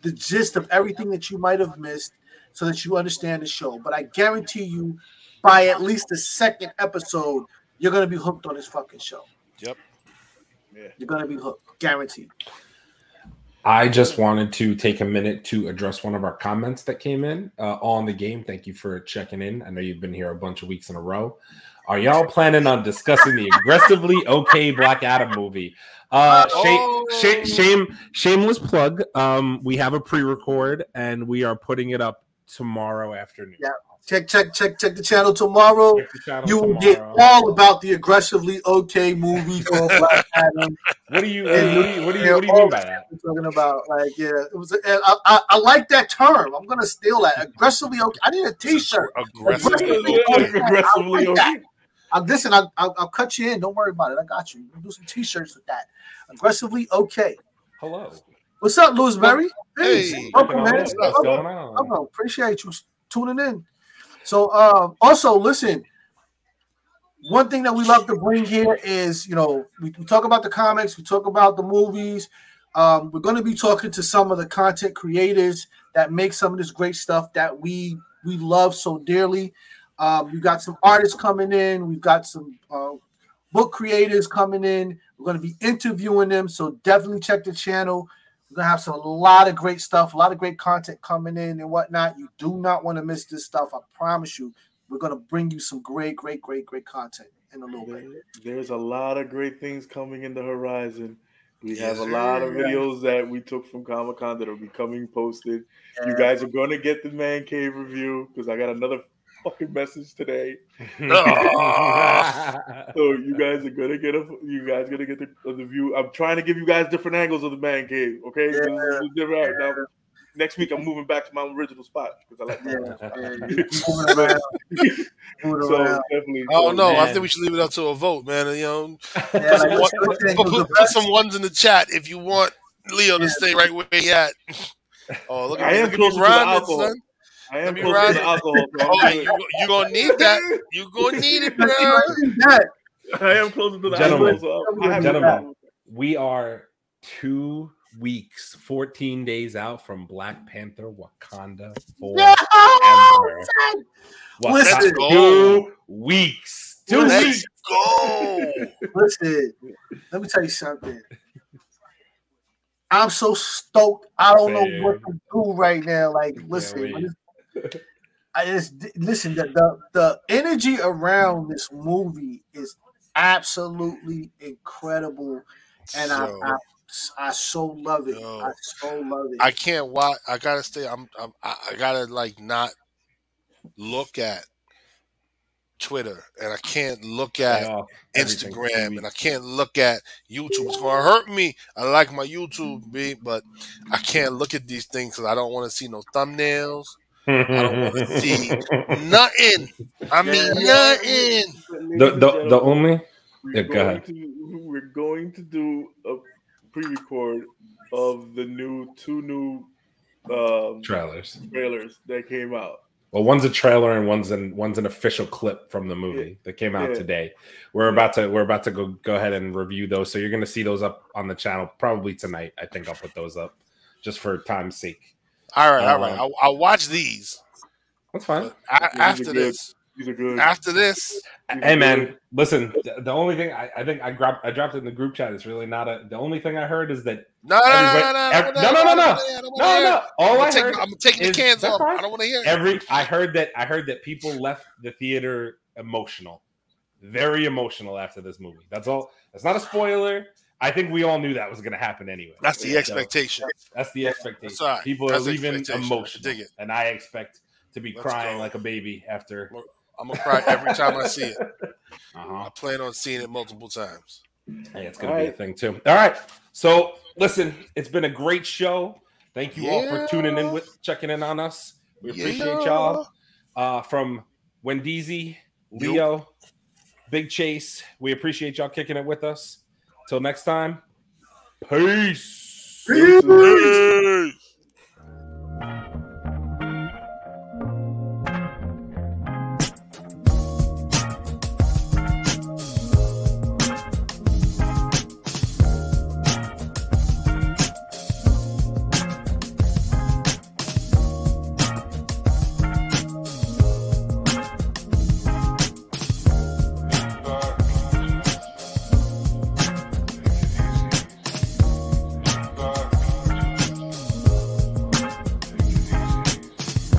the gist of everything that you might have missed so that you understand the show. But I guarantee you, by at least the second episode, you're going to be hooked on this fucking show. Yep. Yeah. You're going to be hooked. Guaranteed. I just wanted to take a minute to address one of our comments that came in on the game. Thank you for checking in. I know you've been here a bunch of weeks in a row. Are y'all planning on discussing the aggressively okay Black Adam movie? Shameless plug. We have a pre-record and we are putting it up tomorrow afternoon. Yeah. Check the channel tomorrow. You will get all about the aggressively okay movie for Black Adam. What do you mean by that? We're talking about I like that term. I'm gonna steal that. Aggressively okay. I need a T-shirt. Aggressively okay. Listen, I'll cut you in. Don't worry about it. I got you. We'll do some T-shirts with that. Aggressively okay. Hello. What's up, Louis Berry? Hey. Welcome, man. What's going on? I appreciate you tuning in. So, also, listen, one thing that we love to bring here is, we talk about the comics, we talk about the movies. We're going to be talking to some of the content creators that make some of this great stuff that we love so dearly. We've got some artists coming in. We've got some book creators coming in. We're going to be interviewing them, so definitely check the channel. We're going to have a lot of great stuff, a lot of great content coming in and whatnot. You do not want to miss this stuff. I promise you, we're going to bring you some great, great, great, great content in a little bit. There's a lot of great things coming in the horizon. We have a lot of videos that we took from Comic-Con that will be coming posted. Yeah. You guys are going to get the Man Cave review because I got another fucking message today. So you guys are gonna get the view. I'm trying to give you guys different angles of the Man Cave. Okay, Now, next week I'm moving back to my original spot because I like that. So definitely. Oh no, man. I think we should leave it up to a vote, man. Put some ones in the chat if you want Leo to stay right where he at. Oh, look at I am close to the alcohol. I am close to the alcohol. Oh, you gonna need that. You gonna need it, bro. I am close to the alcohol. Gentlemen, we are 2 weeks, 14 days out from Black Panther: Wakanda Forever. Listen, 2 weeks. 2 weeks. Go. Listen, let me tell you something. I'm so stoked. I don't know what to do right now. Like, listen. The energy around this movie is absolutely incredible, and I so love it. Yo, I so love it. I can't watch. I gotta stay. I gotta not look at Twitter, and I can't look at Instagram, and I can't look at YouTube. It's gonna hurt me. I like my YouTube, but I can't look at these things because I don't want to see no thumbnails. I don't want to see nothing. I mean, nothing. The only we're going to do a pre-record of the two new trailers that came out. Well, one's a trailer and one's an official clip from the movie that came out today. We're about to go ahead and review those. So you're going to see those up on the channel probably tonight. I think I'll put those up just for time's sake. All right. I'll watch these. That's fine. After this, These are good. After this, hey man, listen. The only thing I think I dropped it in the group chat. It's really not a. The only thing I heard is that no. All I heard, I'm taking the cans off. I don't want to hear it. I heard that people left the theater emotional, very emotional after this movie. That's all. That's not a spoiler. I think we all knew that was going to happen anyway. That's the expectation. That's the expectation. Sorry. People are leaving emotional, and I expect to be crying like a baby after. I'm gonna cry every time I see it. Uh-huh. I plan on seeing it multiple times. Hey, it's gonna be a thing too. All right. So listen, it's been a great show. Thank you all for tuning in with checking in on us. We appreciate y'all. From Wendeezy, Leo, Big Chase. We appreciate y'all kicking it with us. Till next time. Peace.